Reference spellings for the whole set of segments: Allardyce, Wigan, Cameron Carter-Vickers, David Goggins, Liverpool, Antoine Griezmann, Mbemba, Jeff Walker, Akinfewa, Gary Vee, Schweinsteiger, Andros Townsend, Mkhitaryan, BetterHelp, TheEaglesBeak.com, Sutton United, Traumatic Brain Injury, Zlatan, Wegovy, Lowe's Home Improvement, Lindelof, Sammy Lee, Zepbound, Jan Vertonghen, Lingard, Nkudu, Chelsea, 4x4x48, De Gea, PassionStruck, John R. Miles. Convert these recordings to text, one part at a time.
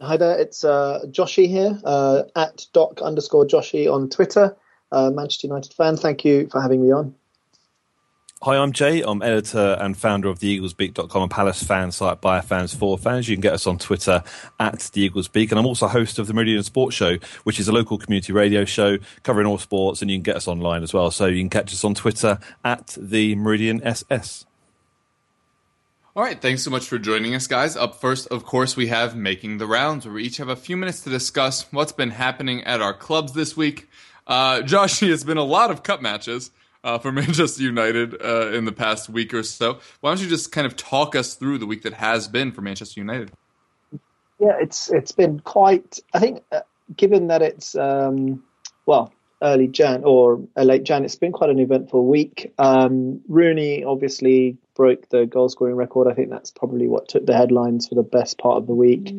Hi there, it's Joshy here, at doc_Joshy on Twitter, Manchester United fan. Thank you for having me on. Hi, I'm Jay. I'm editor and founder of the EaglesBeak.com, a Palace fan site by fans for fans. You can get us on Twitter at the EaglesBeak. And I'm also host of the Meridian Sports Show, which is a local community radio show covering all sports. And you can get us online as well. So you can catch us on Twitter at the Meridian SS. All right, thanks so much for joining us, guys. Up first, of course, we have Making the Rounds, where we each have a few minutes to discuss what's been happening at our clubs this week. Joshy, it's been a lot of cup matches for Manchester United in the past week or so. Why don't you just kind of talk us through the week that has been for Manchester United? Yeah, it's been quite, I think, given that it's, early Jan or late Jan, it's been quite an eventful week. Rooney obviously broke the goal scoring record. I think that's probably what took the headlines for the best part of the week.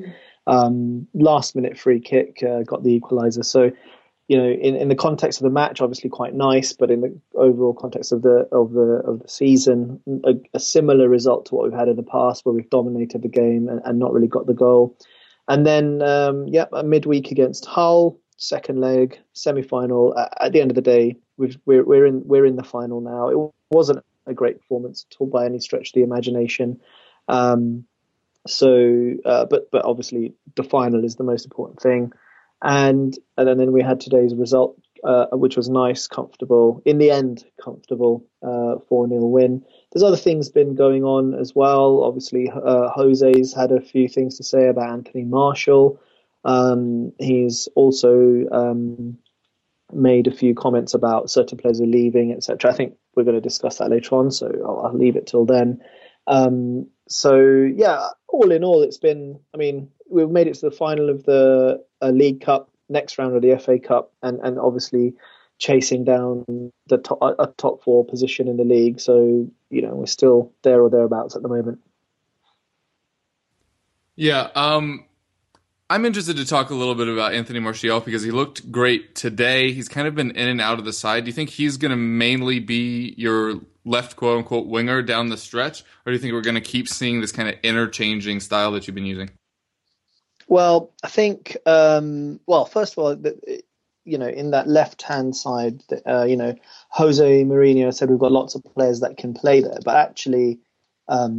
Last minute free kick got the equaliser. So, you know, in the context of the match, obviously quite nice, but in the overall context of the season, a similar result to what we've had in the past, where we've dominated the game and not really got the goal. And then, a midweek against Hull, second leg, semi-final. At the end of the day, we're in the final now. It wasn't a great performance at all by any stretch of the imagination. But obviously the final is the most important thing. And then we had today's result, which was nice, comfortable. In the end, comfortable 4-0 win. There's other things been going on as well. Obviously, Jose's had a few things to say about Anthony Martial. He's also made a few comments about certain players are leaving, etc. I think we're going to discuss that later on, so I'll leave it till then. All in all, it's been, I mean, we've made it to the final of the League Cup, next round of the FA Cup, and obviously chasing down the top four position in the league. So, you know, we're still there or thereabouts at the moment. Yeah, I'm interested to talk a little bit about Anthony Martial because he looked great today. He's kind of been in and out of the side. Do you think he's going to mainly be your left quote-unquote winger down the stretch, or do you think we're going to keep seeing this kind of interchanging style that you've been using? Well, I think, first of all, you know, in that left-hand side, Jose Mourinho said we've got lots of players that can play there, but actually, I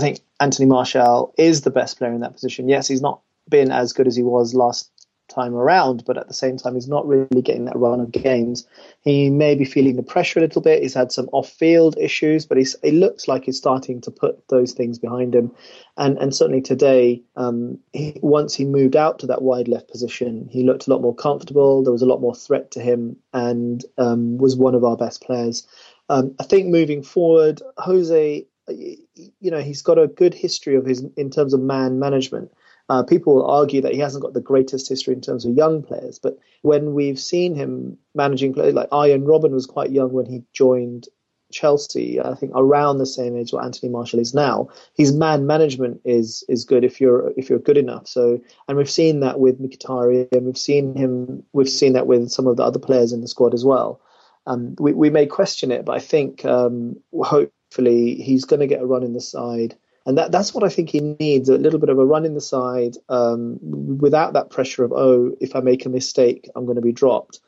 think Anthony Martial is the best player in that position. Yes, he's not been as good as he was last time around, but at the same time he's not really getting that run of games. He may be feeling the pressure a little bit. He's had some off-field issues, but he looks like he's starting to put those things behind him, and certainly today, once he moved out to that wide left position, he looked a lot more comfortable. There was a lot more threat to him, and was one of our best players. I think moving forward, Jose, you know, he's got a good history of his in terms of man management. People will argue that he hasn't got the greatest history in terms of young players, but when we've seen him managing players, like Ian Robin was quite young when he joined Chelsea, I think around the same age what Anthony Martial is now. His man management is good if you're good enough. So, and we've seen that with Mkhitaryan, we've seen that with some of the other players in the squad as well. We may question it, but I think hopefully he's going to get a run in the side. And that's what I think he needs, a little bit of a run in the side, without that pressure of, oh, if I make a mistake, I'm going to be dropped.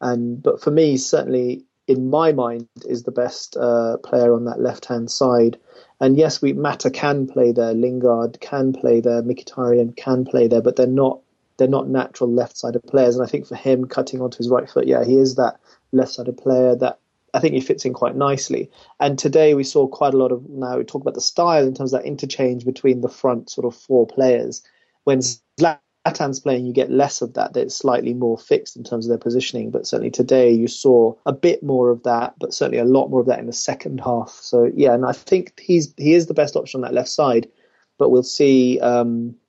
But for me, certainly in my mind, is the best player on that left-hand side. And yes, Mata can play there, Lingard can play there, Mkhitaryan can play there, but they're not they're not natural left-sided players. And I think for him, cutting onto his right foot, yeah, he is that left-sided player that I think he fits in quite nicely. And today we saw quite a lot of, now we talk about the style in terms of that interchange between the front sort of four players. When Zlatan's playing, you get less of that. It's slightly more fixed in terms of their positioning. But certainly today you saw a bit more of that, but certainly a lot more of that in the second half. So, yeah, and I think he is the best option on that left side. But we'll see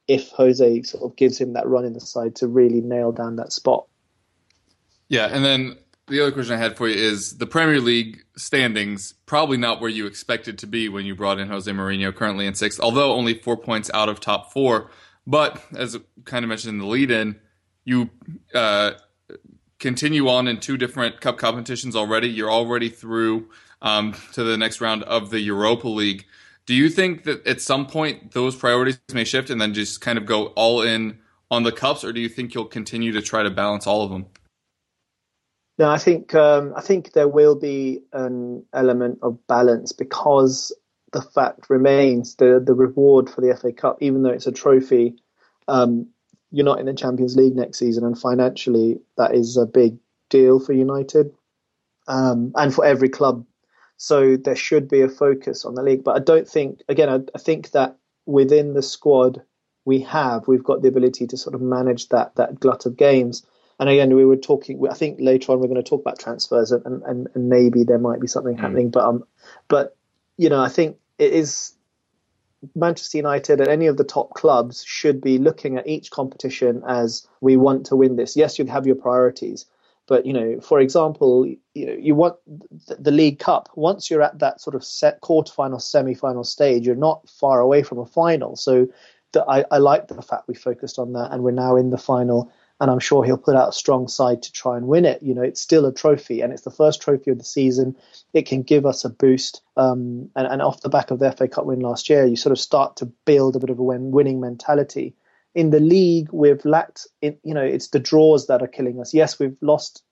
if Jose sort of gives him that run in the side to really nail down that spot. Yeah, and then the other question I had for you is the Premier League standings, probably not where you expected to be when you brought in Jose Mourinho, currently in sixth, although only 4 points out of top four. But as kind of mentioned in the lead-in, you continue on in two different cup competitions already. You're already through to the next round of the Europa League. Do you think that at some point those priorities may shift and then just kind of go all in on the cups, or do you think you'll continue to try to balance all of them? No, I think there will be an element of balance, because the fact remains the reward for the FA Cup, even though it's a trophy, you're not in the Champions League next season, and financially that is a big deal for United and for every club. So there should be a focus on the league. But I don't think, again, I think that within the squad we've got the ability to sort of manage that glut of games. And again, we were talking, I think later on we're going to talk about transfers and maybe there might be something happening. But you know, I think it is Manchester United and any of the top clubs should be looking at each competition as, we want to win this. Yes, you have your priorities. But, you know, for example, you want the League Cup. Once you're at that sort of set quarterfinal, semi-final stage, you're not far away from a final. So I like the fact we focused on that, and we're now in the final. And I'm sure he'll put out a strong side to try and win it. You know, it's still a trophy, and it's the first trophy of the season. It can give us a boost. And off the back of the FA Cup win last year, you sort of start to build a bit of a winning mentality. In the league, we've lacked, it's the draws that are killing us. Yes, we've lost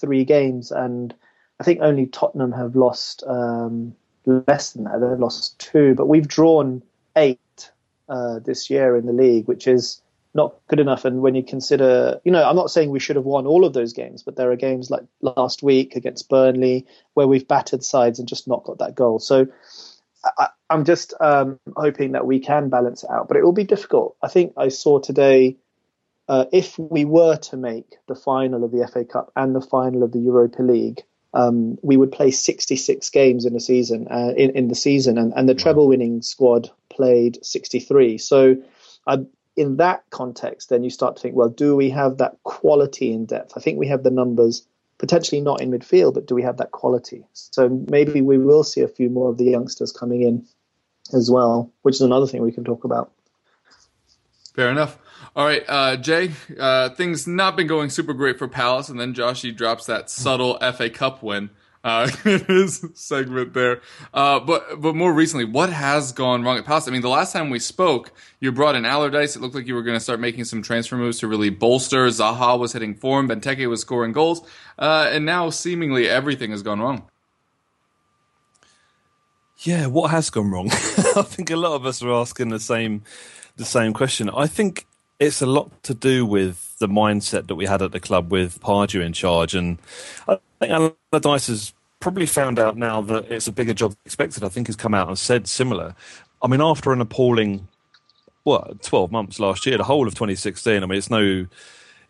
three games, and I think only Tottenham have lost less than that. They've lost two, but we've drawn eight this year in the league, which is not good enough. And when you consider, I'm not saying we should have won all of those games, but there are games like last week against Burnley where we've battered sides and just not got that goal. So I'm just hoping that we can balance it out, but it will be difficult. I think I saw today, if we were to make the final of the FA Cup and the final of the Europa League, we would play 66 games in a season. And the treble-winning squad played 63. So, in that context, then you start to think, well, do we have that quality in depth? I think we have the numbers. Potentially not in midfield, but do we have that quality? So maybe we will see a few more of the youngsters coming in as well, which is another thing we can talk about. Fair enough. All right, Jay, things not been going super great for Palace, and then Joshy drops that subtle FA Cup win in his segment there. But more recently, what has gone wrong at Palace? I mean, the last time we spoke, you brought in Allardyce. It looked like you were going to start making some transfer moves to really bolster. Zaha was hitting form. Benteke was scoring goals. And now seemingly everything has gone wrong. Yeah, what has gone wrong? I think a lot of us are asking the same question. I think it's a lot to do with the mindset that we had at the club with Pardew in charge. And I think Allardyce has probably found out now that it's a bigger job than expected. I think he's come out and said similar. I mean, after an appalling, 12 months last year, the whole of 2016, I mean,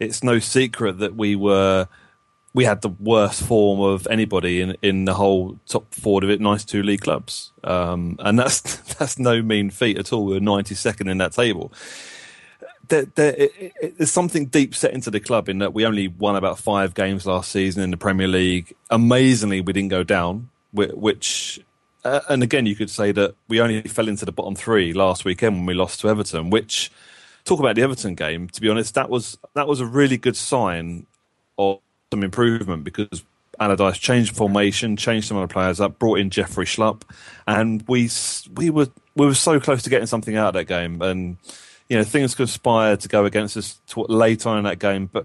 it's no secret that we had the worst form of anybody in the whole top four of it, 92 league clubs. And that's no mean feat at all. We were 92nd in that table. There's something deep set into the club in that we only won about 5 games last season in the Premier League. Amazingly, we didn't go down, which, and again, you could say that we only fell into the bottom 3 last weekend when we lost to Everton, which, talk about the Everton game, to be honest, that was a really good sign of some improvement, because Allardyce changed formation, changed some of the players up, brought in Jeffrey Schlupp, and we were so close to getting something out of that game. And you know, things conspired to go against us late on in that game, but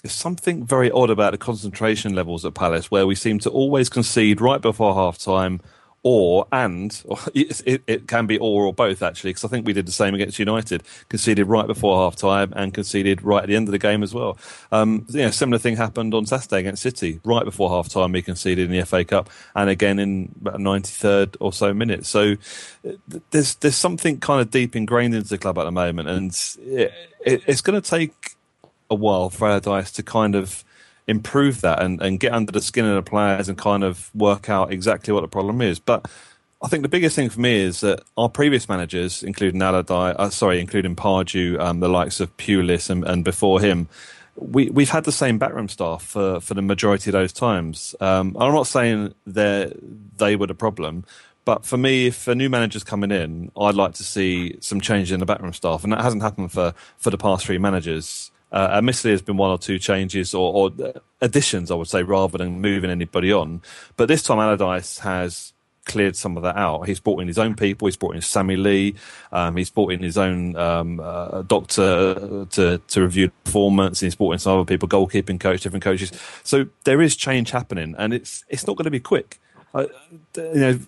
there's something very odd about the concentration levels at Palace, where we seem to always concede right before half-time It can be or both, actually, because I think we did the same against United. Conceded right before half-time and conceded right at the end of the game as well. Similar thing happened on Saturday against City. Right before half-time, we conceded in the FA Cup and again in about 93rd or so minutes. So there's something kind of deep ingrained into the club at the moment, and it's going to take a while for Allardyce to kind of improve that and get under the skin of the players and kind of work out exactly what the problem is. But I think the biggest thing for me is that our previous managers, including Allardyce, including Pardew, the likes of Pulis and before him, we've had the same backroom staff for the majority of those times. I'm not saying they were the problem, but for me, if a new manager's coming in, I'd like to see some change in the backroom staff, and that hasn't happened for the past three managers. Admittedly, there's been one or two changes or additions, I would say, rather than moving anybody on. But this time, Allardyce has cleared some of that out. He's brought in his own people. He's brought in Sammy Lee. He's brought in his own doctor to review performance. He's brought in some other people, goalkeeping coach, different coaches. So there is change happening, and it's not going to be quick.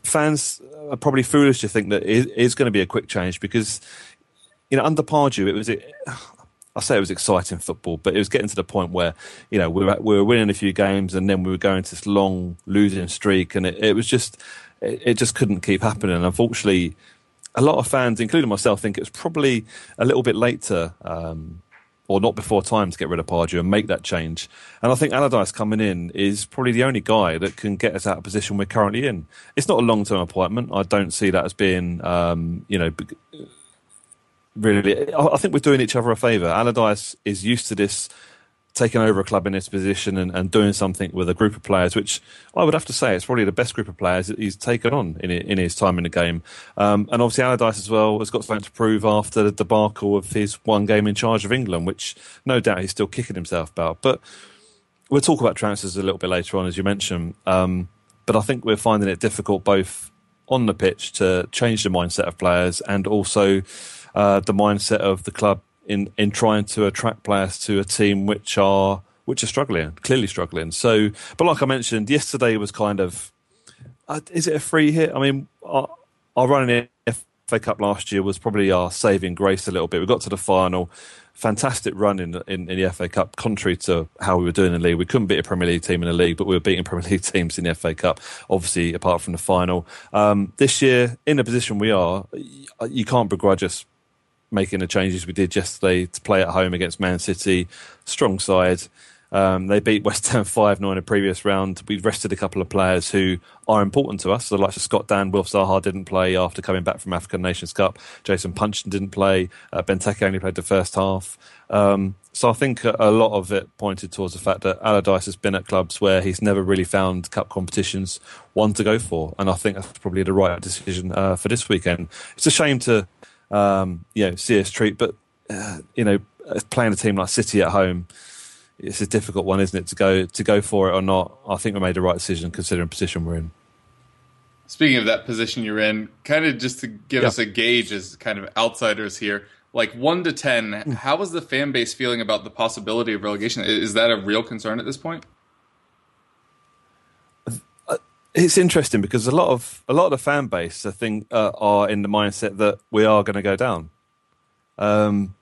Fans are probably foolish to think that it is going to be a quick change because, under Pardew, I say it was exciting football, but it was getting to the point where, we were winning a few games and then we were going to this long losing streak, and it just couldn't keep happening. Unfortunately, a lot of fans, including myself, think it was probably a little bit later or not before time to get rid of Pardew and make that change. And I think Allardyce coming in is probably the only guy that can get us out of position we're currently in. It's not a long-term appointment. I don't see that as being, really, I think we're doing each other a favour. Allardyce is used to this, taking over a club in this position and doing something with a group of players, which I would have to say it's probably the best group of players that he's taken on in his time in the game. And obviously Allardyce as well has got something to prove after the debacle of his one game in charge of England, which no doubt he's still kicking himself about. But we'll talk about transfers a little bit later on, as you mentioned. But I think we're finding it difficult both on the pitch to change the mindset of players and also the mindset of the club in trying to attract players to a team which are struggling, clearly struggling. So, but like I mentioned, yesterday was kind of, is it a free hit? I mean, our run in the FA Cup last year was probably our saving grace a little bit. We got to the final, fantastic run in the FA Cup, contrary to how we were doing in the league. We couldn't beat a Premier League team in the league, but we were beating Premier League teams in the FA Cup, obviously, apart from the final. This year, in the position we are, you can't begrudge us making the changes we did yesterday to play at home against Man City, strong side. They beat West Ham 5-0 in a previous round. We've rested a couple of players who are important to us. The likes of Scott Dan, Wilf Zaha didn't play after coming back from African Nations Cup. Jason Puncheon didn't play. Benteke only played the first half. So I think a lot of it pointed towards the fact that Allardyce has been at clubs where he's never really found cup competitions one to go for. And I think that's probably the right decision for this weekend. It's a shame to see us treat, but playing a team like City at home, it's a difficult one, isn't it, to go for it or not. I think we made the right decision considering the position we're in. Speaking of that position you're in, kind of just to give us a gauge as kind of outsiders here, like 1 to 10, how is the fan base feeling about the possibility of relegation? Is that a real concern at this point? It's interesting because a lot of the fan base, I think, are in the mindset that we are going to go down. To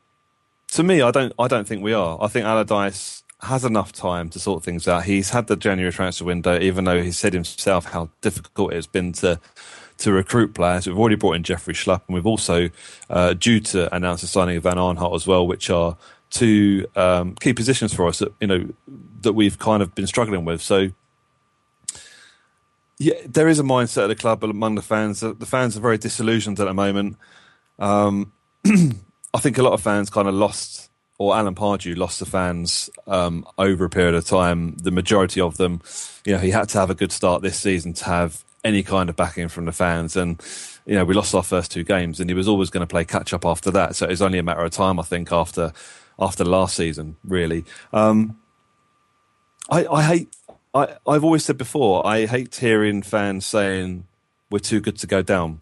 me, I don't think we are. I think Allardyce has enough time to sort things out. He's had the January transfer window, even though he said himself how difficult it's been to recruit players. We've already brought in Jeffrey Schlupp, and we've also due to announce the signing of Van Arnholt as well, which are two key positions for us that that we've kind of been struggling with. So. Yeah, there is a mindset at the club among the fans. The fans are very disillusioned at the moment. I think a lot of fans kind of lost, or Alan Pardew lost the fans over a period of time. The majority of them, he had to have a good start this season to have any kind of backing from the fans. And, we lost our first two games and he was always going to play catch-up after that. So it was only a matter of time, I think, after last season, really. I've always said before, I hate hearing fans saying we're too good to go down.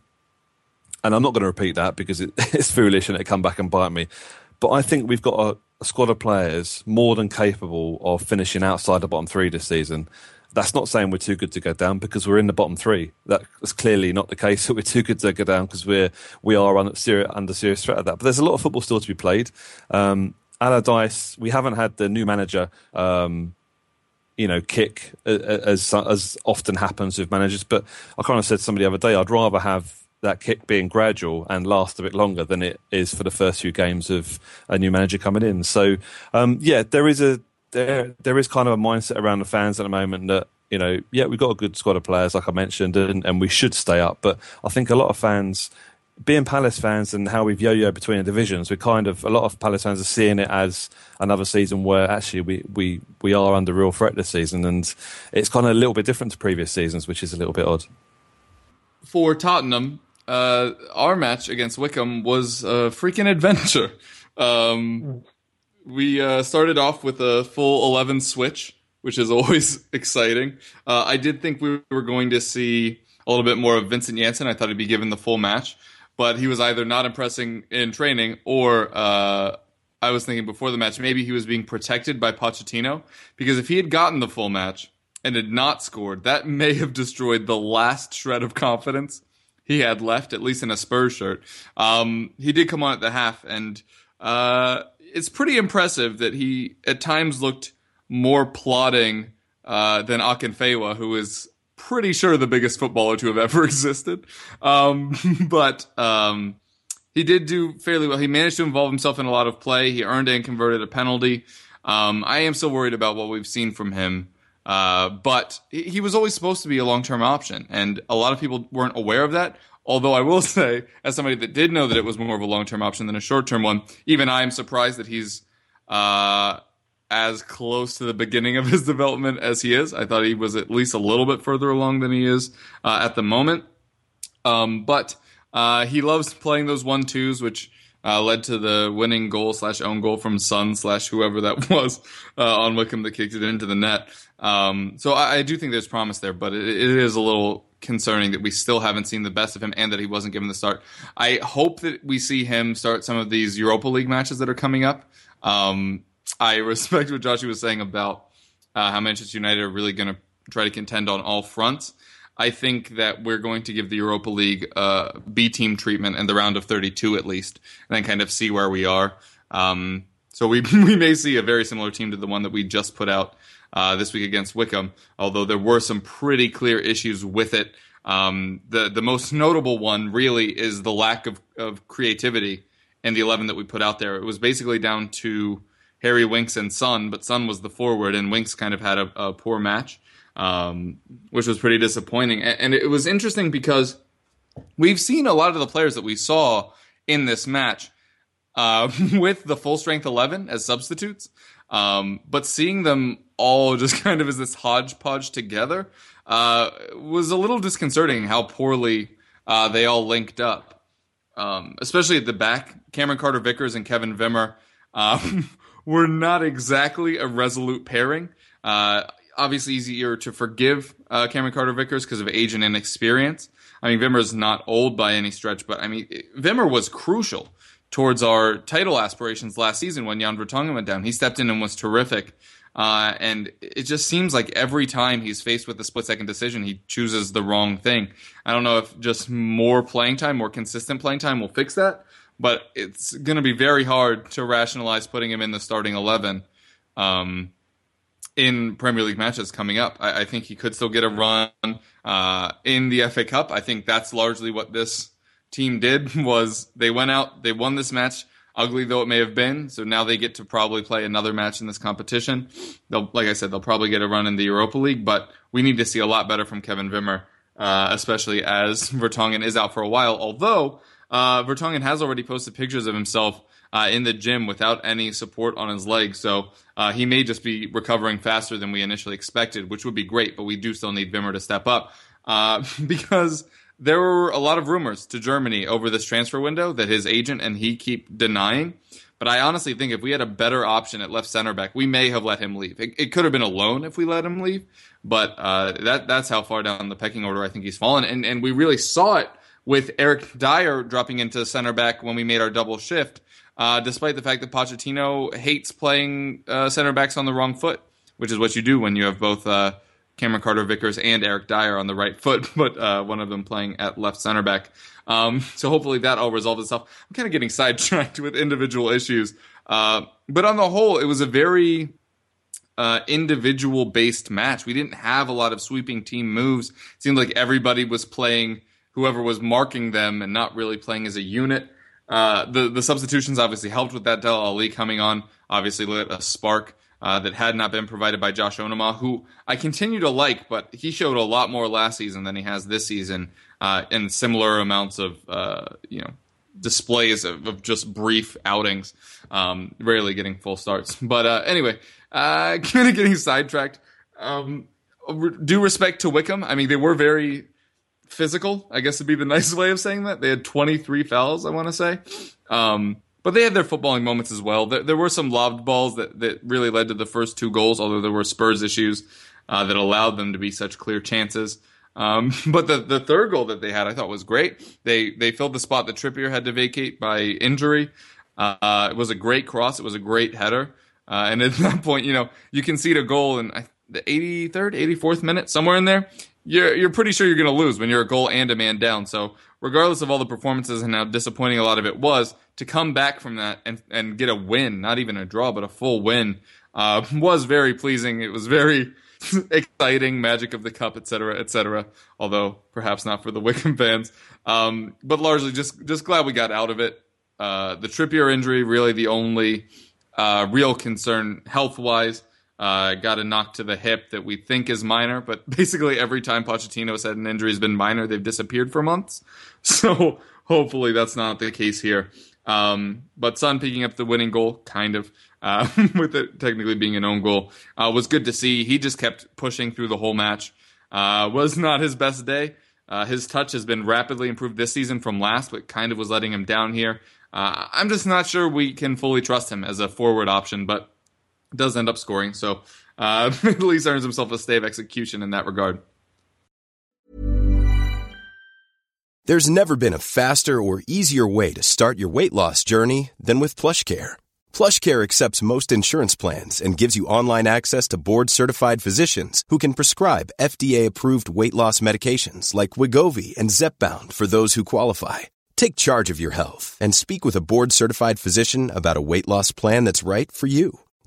And I'm not going to repeat that because it's foolish and it'll come back and bite me. But I think we've got a squad of players more than capable of finishing outside the bottom three this season. That's not saying we're too good to go down because we're in the bottom three. That's clearly not the case that we're too good to go down because we are under serious threat of that. But there's a lot of football still to be played. Allardyce, we haven't had the new manager, kick as often happens with managers. But I kind of said to somebody the other day, I'd rather have that kick being gradual and last a bit longer than it is for the first few games of a new manager coming in. So, there is kind of a mindset around the fans at the moment that, we've got a good squad of players, like I mentioned, and we should stay up. But I think a lot of fans, being Palace fans and how we've yo-yoed between the divisions, a lot of Palace fans are seeing it as another season where actually we are under real threat this season. And it's kind of a little bit different to previous seasons, which is a little bit odd. For Tottenham, our match against Wickham was a freaking adventure. We started off with a full 11 switch, which is always exciting. I did think we were going to see a little bit more of Vincent Janssen. I thought he'd be given the full match, but he was either not impressing in training or I was thinking before the match, maybe he was being protected by Pochettino, because if he had gotten the full match and had not scored, that may have destroyed the last shred of confidence he had left, at least in a Spurs shirt. He did come on at the half, and it's pretty impressive that he at times looked more plodding than Akinfewa, who is pretty sure the biggest footballer to have ever existed. But he did do fairly well. He managed to involve himself in a lot of play. He earned and converted a penalty. I am still worried about what we've seen from him. But he was always supposed to be a long-term option, and a lot of people weren't aware of that. Although I will say, as somebody that did know that it was more of a long-term option than a short-term one, even I am surprised that he's as close to the beginning of his development as he is. I thought he was at least a little bit further along than he is at the moment. But he loves playing those 1-2s, which led to the winning goal / own goal from Son / whoever that was on Wickham that kicked it into the net. So I do think there's promise there, but it is a little concerning that we still haven't seen the best of him and that he wasn't given the start. I hope that we see him start some of these Europa League matches that are coming up. I respect what Joshy was saying about how Manchester United are really going to try to contend on all fronts. I think that we're going to give the Europa League B-team treatment in the round of 32 at least, and then kind of see where we are. So we may see a very similar team to the one that we just put out this week against Wickham, although there were some pretty clear issues with it. The most notable one really is the lack of creativity in the 11 that we put out there. It was basically down to Harry, Winks, and Son, but Son was the forward, and Winks kind of had a poor match. Which was pretty disappointing. And it was interesting because we've seen a lot of the players that we saw in this match with the full-strength 11 as substitutes, but seeing them all just kind of as this hodgepodge together was a little disconcerting how poorly they all linked up, especially at the back. Cameron Carter-Vickers and Kevin Wimmer were not exactly a resolute pairing. Obviously easier to forgive Cameron Carter-Vickers because of age and inexperience. I mean, Wimmer's not old by any stretch, but I mean, Wimmer was crucial towards our title aspirations last season when Jan Vertonghen went down. He stepped in and was terrific. And it just seems like every time he's faced with a split-second decision, he chooses the wrong thing. I don't know if just more playing time, more consistent playing time will fix that, but it's going to be very hard to rationalize putting him in the starting 11. In Premier League matches coming up. I think he could still get a run in the FA Cup. I think that's largely what this team did, was they went out, they won this match, ugly though it may have been, so now they get to probably play another match in this competition. They'll probably get a run in the Europa League, but we need to see a lot better from Kevin Wimmer, especially as Vertonghen is out for a while, although Vertonghen has already posted pictures of himself in the gym without any support on his leg. So he may just be recovering faster than we initially expected, which would be great, but we do still need Wimmer to step up because there were a lot of rumors to Germany over this transfer window that his agent and he keep denying. But I honestly think if we had a better option at left center back, we may have let him leave. It could have been a loan if we let him leave, but that's how far down the pecking order I think he's fallen. And we really saw it with Eric Dyer dropping into center back when we made our double shift. Despite the fact that Pochettino hates playing center backs on the wrong foot, which is what you do when you have both Cameron Carter-Vickers and Eric Dyer on the right foot, but one of them playing at left center back. So hopefully that all resolves itself. I'm kind of getting sidetracked with individual issues. But on the whole, it was a very individual-based match. We didn't have a lot of sweeping team moves. It seemed like everybody was playing whoever was marking them and not really playing as a unit. The substitutions obviously helped with that. Dele Alli coming on obviously lit a spark that had not been provided by Josh Onuma, who I continue to like, but he showed a lot more last season than he has this season, in similar amounts of displays of just brief outings, rarely getting full starts. But anyway, kind of getting sidetracked. Due respect to Wickham, I mean, they were very physical, I guess would be the nice way of saying that. They had 23 fouls, I want to say. But they had their footballing moments as well. There were some lobbed balls that really led to the first two goals, although there were Spurs issues that allowed them to be such clear chances. But the third goal that they had, I thought was great. They filled the spot that Trippier had to vacate by injury. It was a great cross. It was a great header. And at that point, you concede a goal in the 83rd, 84th minute, somewhere in there. You're pretty sure you're going to lose when you're a goal and a man down. So regardless of all the performances and how disappointing a lot of it was, to come back from that and get a win, not even a draw, but a full win, was very pleasing. It was very exciting, magic of the cup, et cetera, although perhaps not for the Wickham fans. But largely just glad we got out of it. The Trippier injury, really the only real concern health-wise. Got a knock to the hip that we think is minor, but basically every time Pochettino's had an injury has been minor, they've disappeared for months. So hopefully that's not the case here. But Son picking up the winning goal, kind of, with it technically being an own goal, was good to see. He just kept pushing through the whole match. Was not his best day. His touch has been rapidly improved this season from last, but kind of was letting him down here. I'm just not sure we can fully trust him as a forward option, but does end up scoring, so at least earns himself a stay of execution in that regard. There's never been a faster or easier way to start your weight loss journey than with PlushCare. PlushCare accepts most insurance plans and gives you online access to board-certified physicians who can prescribe FDA-approved weight loss medications like Wegovy and Zepbound for those who qualify. Take charge of your health and speak with a board-certified physician about a weight loss plan that's right for you.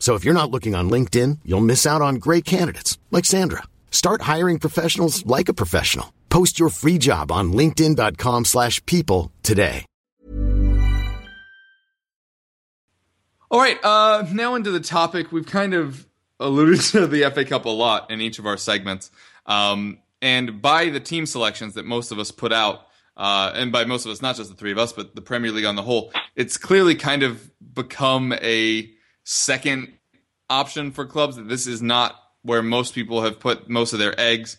So if you're not looking on LinkedIn, you'll miss out on great candidates like Sandra. Start hiring professionals like a professional. Post your free job on linkedin.com/people today. All right, now into the topic. We've kind of alluded to the FA Cup a lot in each of our segments. And by the team selections that most of us put out, and by most of us, not just the three of us, but the Premier League on the whole, it's clearly kind of become a second option for clubs, that this is not where most people have put most of their eggs.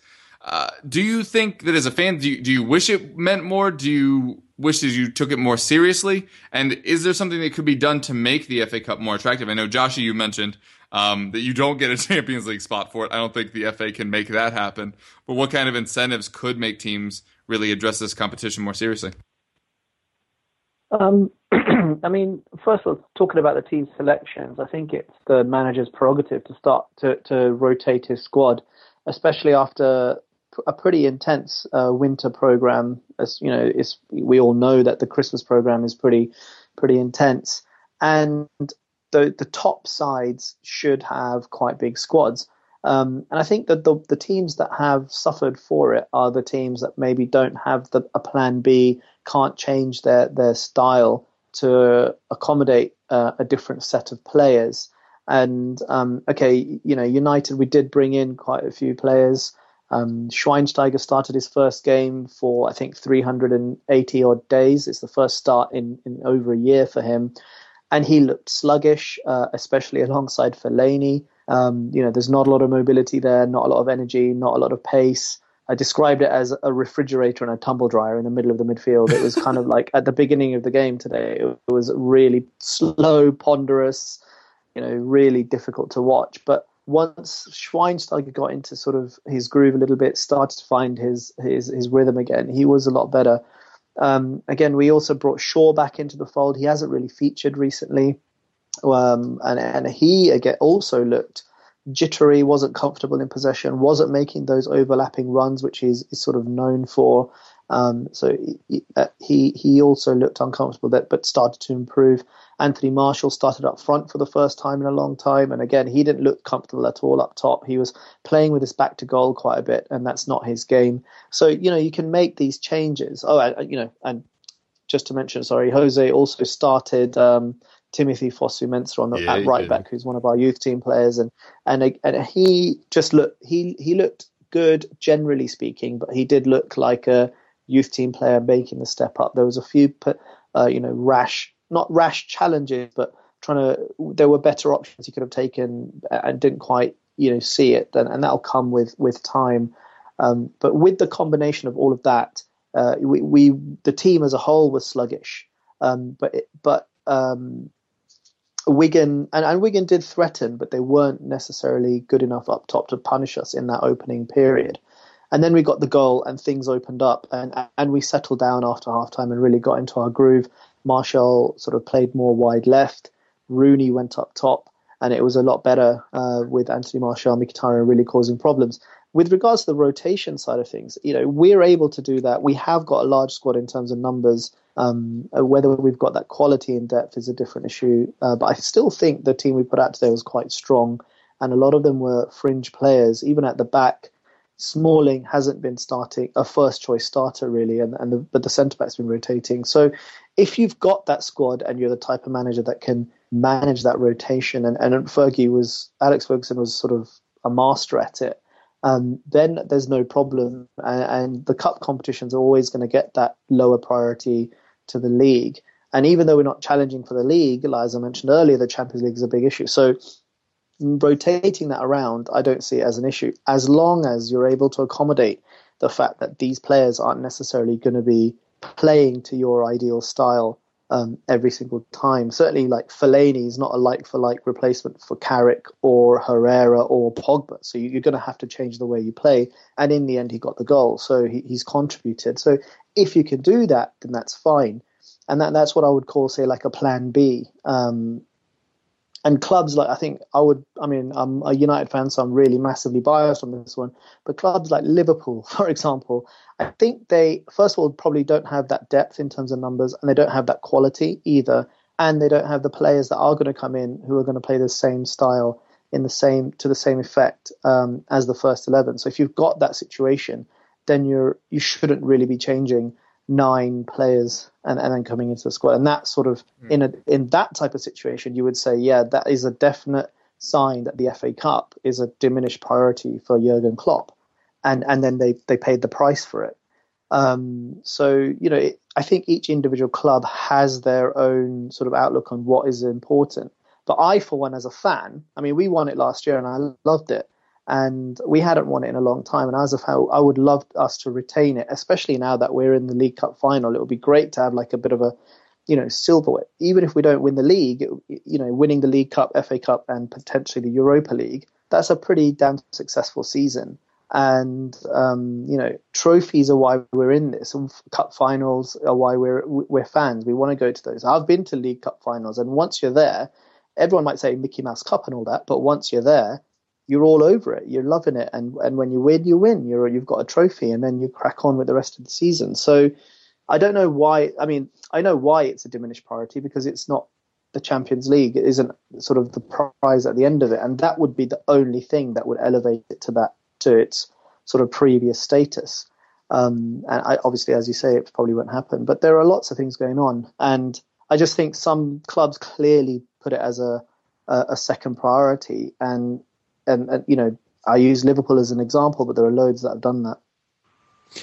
Do you think that as a fan, do you wish it meant more? Do you wish that you took it more seriously? And is there something that could be done to make the FA Cup more attractive? I know, Joshy, you mentioned that you don't get a Champions League spot for it. I don't think the FA can make that happen. But what kind of incentives could make teams really address this competition more seriously? I mean, first of all, talking about the team selections, I think it's the manager's prerogative to start to rotate his squad, especially after a pretty intense winter program. As you know, we all know that the Christmas program is pretty intense, and the top sides should have quite big squads. And I think that the teams that have suffered for it are the teams that maybe don't have a plan B, can't change their style to accommodate a different set of players. And, United, we did bring in quite a few players. Schweinsteiger started his first game for, I think, 380 odd days. It's the first start in over a year for him. And he looked sluggish, especially alongside Fellaini. There's not a lot of mobility there, not a lot of energy, not a lot of pace. I described it as a refrigerator and a tumble dryer in the middle of the midfield. It was kind of like at the beginning of the game today, it was really slow, ponderous, you know, really difficult to watch. But once Schweinsteiger got into sort of his groove a little bit, started to find his rhythm again, he was a lot better. Again, we also brought Shaw back into the fold. He hasn't really featured recently. And he again also looked jittery, wasn't comfortable in possession, wasn't making those overlapping runs, which is sort of known for. So he also looked uncomfortable, but started to improve. Anthony Martial started up front for the first time in a long time. And again, he didn't look comfortable at all up top. He was playing with his back to goal quite a bit, and that's not his game. So, you know, you can make these changes. And just to mention, sorry, Jose also started Timothy Fosu-Mensah at right back, who's one of our youth team players. And he just looked, he looked good, generally speaking, but he did look like a youth team player making the step up. There was a few, rash challenges, but there were better options he could have taken and didn't quite, see it. And that'll come with time. But with the combination of all of that, the team as a whole was sluggish. Wigan and Wigan did threaten, but they weren't necessarily good enough up top to punish us in that opening period. And then we got the goal and things opened up and we settled down after halftime and really got into our groove. Martial sort of played more wide left. Rooney went up top, and it was a lot better with Anthony Martial and Mkhitaryan really causing problems. With regards to the rotation side of things, we're able to do that. We have got a large squad in terms of numbers. Whether we've got that quality in depth is a different issue. But I still think the team we put out today was quite strong, and a lot of them were fringe players. Even at the back, Smalling hasn't been starting a first-choice starter really, but the centre-back's been rotating. So if you've got that squad and you're the type of manager that can manage that rotation, and Alex Ferguson was sort of a master at it, then there's no problem. And the cup competitions are always going to get that lower priority to the league. And even though we're not challenging for the league, as I mentioned earlier, the Champions League is a big issue. So rotating that around, I don't see it as an issue, as long as you're able to accommodate the fact that these players aren't necessarily going to be playing to your ideal style every single time. Certainly, Fellaini is not a like-for-like replacement for Carrick or Herrera or Pogba. So you're going to have to change the way you play. And in the end, he got the goal. So he's contributed. So if you can do that, then that's fine. And that's what I would call, say, like a plan B. And clubs I'm a United fan, so I'm really massively biased on this one. But clubs like Liverpool, for example, I think they, first of all, probably don't have that depth in terms of numbers, and they don't have that quality either. And they don't have the players that are going to come in who are going to play the same style to the same effect as the first 11. So if you've got that situation, then you shouldn't really be changing 9 players and then coming into the squad, and that sort of in that type of situation, you would say, yeah, that is a definite sign that the FA Cup is a diminished priority for Jurgen Klopp, and then they paid the price for it. I think each individual club has their own sort of outlook on what is important. But I, for one, as a fan, we won it last year and I loved it. And we hadn't won it in a long time. And as of how I would love us to retain it, especially now that we're in the League Cup final. It would be great to have a bit of a, silverware. Even if we don't win the league, winning the League Cup, FA Cup, and potentially the Europa League, that's a pretty damn successful season. And trophies are why we're in this. Cup finals are why we're fans. We want to go to those. I've been to League Cup finals, and once you're there, everyone might say Mickey Mouse Cup and all that, but once you're there, you're all over it. You're loving it, and when you win, you win. You've got a trophy, and then you crack on with the rest of the season. So, I don't know why. I know why it's a diminished priority, because it's not the Champions League. It isn't sort of the prize at the end of it, and that would be the only thing that would elevate it to its sort of previous status. And obviously, as you say, it probably won't happen. But there are lots of things going on, and I just think some clubs clearly put it as a second priority. And I use Liverpool as an example, but there are loads that have done that.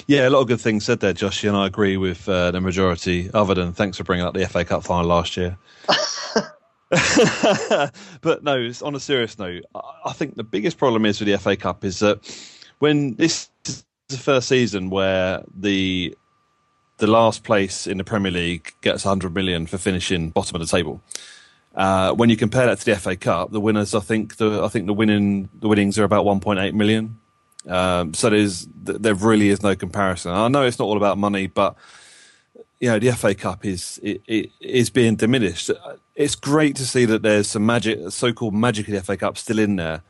Yeah, a lot of good things said there, Joshy, and I agree with the majority, other than thanks for bringing up the FA Cup final last year. But no, on a serious note, I think the biggest problem is with the FA Cup is that when this is the first season where the last place in the Premier League gets 100 million for finishing bottom of the table. When you compare that to the FA Cup, the winners, I think the winnings are about 1.8 million. So there really is no comparison. I know it's not all about money, but you know, the FA Cup is being diminished. It's great to see that there's some magic, so-called magic of the FA Cup still in there.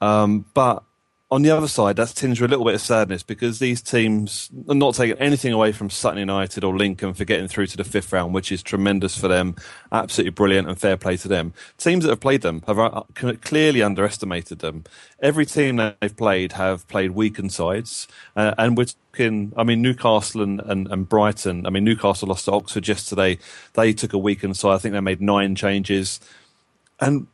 But on the other side, that's tinged with a little bit of sadness because these teams are not taking anything away from Sutton United or Lincoln for getting through to the fifth round, which is tremendous for them, absolutely brilliant and fair play to them. Teams that have played them have clearly underestimated them. Every team they've played have played weakened sides. And we're talking, I mean, Newcastle and Brighton. I mean, Newcastle lost to Oxford yesterday. They took a weakened side. I think they made 9 changes. And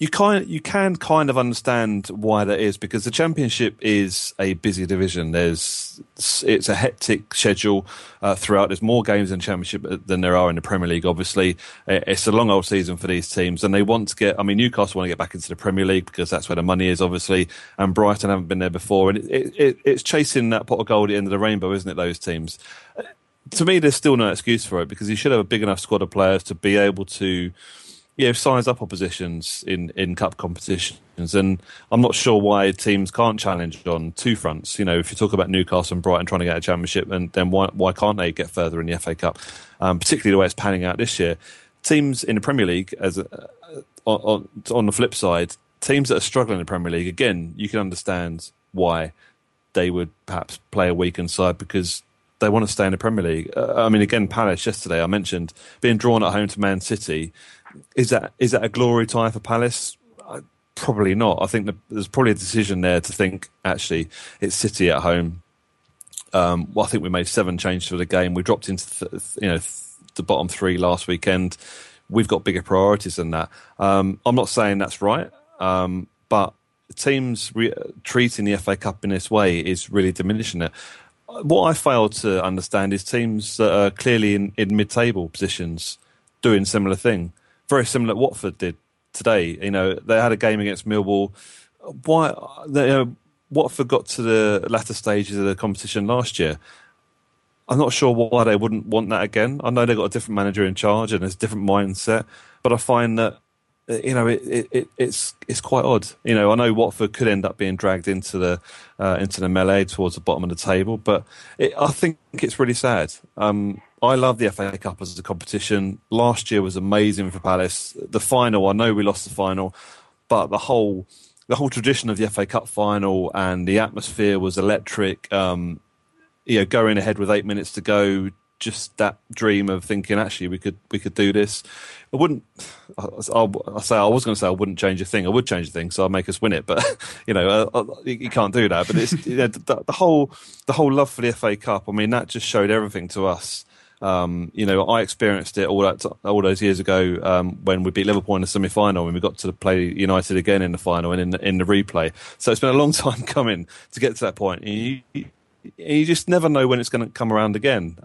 you can kind of understand why that is, because the Championship is a busy division. It's a hectic schedule throughout. There's more games in the Championship than there are in the Premier League, obviously. It's a long old season for these teams, and they want to get... I mean, Newcastle want to get back into the Premier League because that's where the money is, obviously, and Brighton haven't been there before. And it's chasing that pot of gold at the end of the rainbow, isn't it, those teams? To me, there's still no excuse for it, because you should have a big enough squad of players to be able to... Yeah, size up oppositions in cup competitions, and I'm not sure why teams can't challenge on two fronts. You know, if you talk about Newcastle and Brighton trying to get a championship, and then why can't they get further in the FA Cup? Particularly the way it's panning out this year. Teams in the Premier League, on the flip side, teams that are struggling in the Premier League, again, you can understand why they would perhaps play a weakened side because they want to stay in the Premier League. I mean, again, Palace yesterday, I mentioned being drawn at home to Man City. Is that a glory tie for Palace? Probably not. I think there's probably a decision there to think, actually, it's City at home. Well, I think we made 7 changes for the game. We dropped into the bottom 3 last weekend. We've got bigger priorities than that. I'm not saying that's right, but teams treating the FA Cup in this way is really diminishing it. What I fail to understand is teams that are clearly in mid-table positions doing similar thing. Very similar to what Watford did today. You know, they had a game against Millwall. Why? Watford got to the latter stages of the competition last year. I'm not sure why they wouldn't want that again. I know they've got a different manager in charge and there's a different mindset, but I find that, you know, it's quite odd. You know, I know Watford could end up being dragged into the melee towards the bottom of the table, but I think it's really sad. I love the FA Cup as a competition. Last year was amazing for Palace. The final, I know we lost the final, but the whole tradition of the FA Cup final and the atmosphere was electric. You know, going ahead with 8 minutes to go, just that dream of thinking, actually, we could do this. I was going to say I wouldn't change a thing. I would change a thing, so I'd make us win it. But you know, you can't do that. But it's the whole love for the FA Cup. I mean, that just showed everything to us. You know, I experienced it all those years ago when we beat Liverpool in the semi-final and we got to play United again in the final and in the replay. So it's been a long time coming to get to that point. And you just never know when it's going to come around again.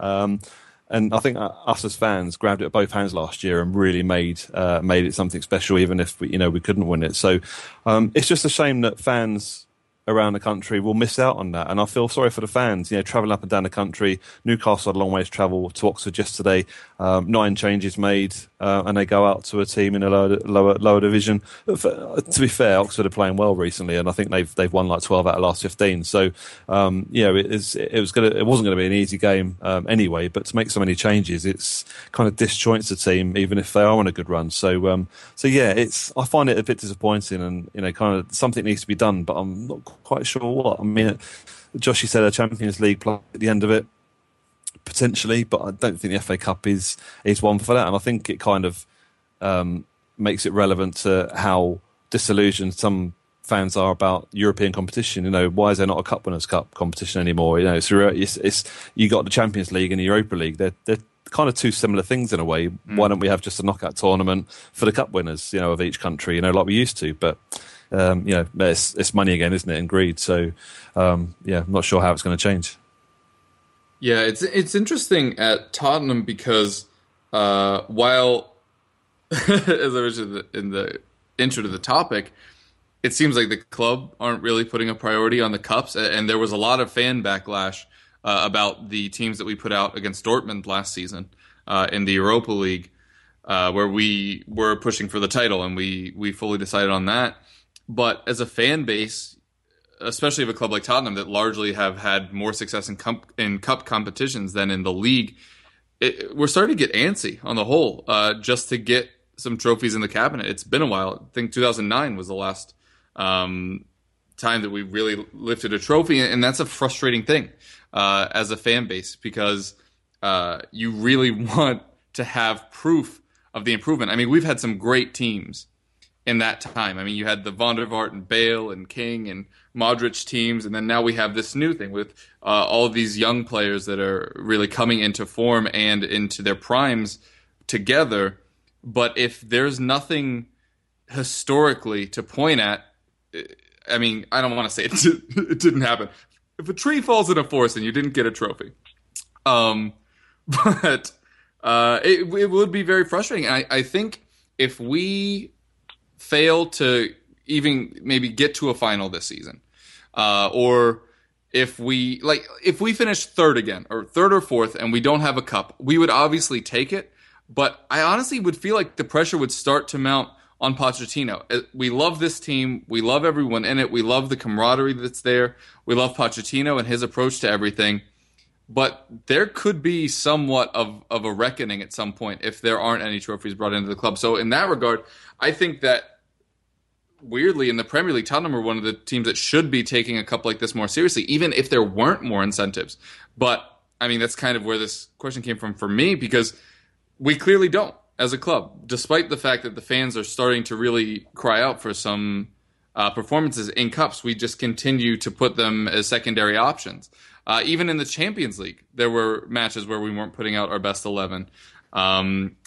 And I think us as fans grabbed it at both hands last year and really made it something special, even if we couldn't win it. So it's just a shame that fans around the country will miss out on that, and I feel sorry for the fans. You know, travelling up and down the country. Newcastle had a long way to travel to Oxford yesterday. 9 changes made, and they go out to a team in a lower division. To be fair, Oxford are playing well recently, and I think they've won like 12 out of the last 15. So, it wasn't going to be an easy game anyway. But to make so many changes, it's kind of disjoints the team, even if they are on a good run. So, I find it a bit disappointing, and kind of something needs to be done, but I'm not quite sure what. I mean, Joshy said a Champions League play at the end of it, potentially, but I don't think the FA Cup is one for that. And I think it kind of makes it relevant to how disillusioned some fans are about European competition. You know, why is there not a Cup Winners' Cup competition anymore? You know, it's you got the Champions League and the Europa League. They're kind of two similar things in a way. Why don't we have just a knockout tournament for the cup winners, of each country, like we used to? But it's money again, isn't it, and greed. So, I'm not sure how it's going to change. Yeah, it's interesting at Tottenham because while, as I mentioned in the intro to the topic, it seems like the club aren't really putting a priority on the cups. And there was a lot of fan backlash about the teams that we put out against Dortmund last season in the Europa League, where we were pushing for the title, and we fully decided on that. But as a fan base, especially of a club like Tottenham that largely have had more success in cup competitions than in the league, we're starting to get antsy on the whole just to get some trophies in the cabinet. It's been a while. I think 2009 was the last time that we really lifted a trophy, and that's a frustrating thing as a fan base, because you really want to have proof of the improvement. I mean, we've had some great teams in that time. I mean, you had the Van der Vaart and Bale and King and Modric teams, and then now we have this new thing with all these young players that are really coming into form and into their primes together. But if there's nothing historically to point at, I mean, I don't want to say it didn't happen. If a tree falls in a forest and you didn't get a trophy, but it would be very frustrating. And I think if we fail to even maybe get to a final this season, or if we finish third again, or third or fourth, and we don't have a cup, we would obviously take it. But I honestly would feel like the pressure would start to mount on Pochettino. We love this team. We love everyone in it. We love the camaraderie that's there. We love Pochettino and his approach to everything. But there could be somewhat of a reckoning at some point if there aren't any trophies brought into the club. So in that regard, I think that, weirdly, in the Premier League, Tottenham are one of the teams that should be taking a cup like this more seriously, even if there weren't more incentives. But, I mean, that's kind of where this question came from for me, because we clearly don't as a club, despite the fact that the fans are starting to really cry out for some performances in cups. We just continue to put them as secondary options. Even in the Champions League, there were matches where we weren't putting out our best 11,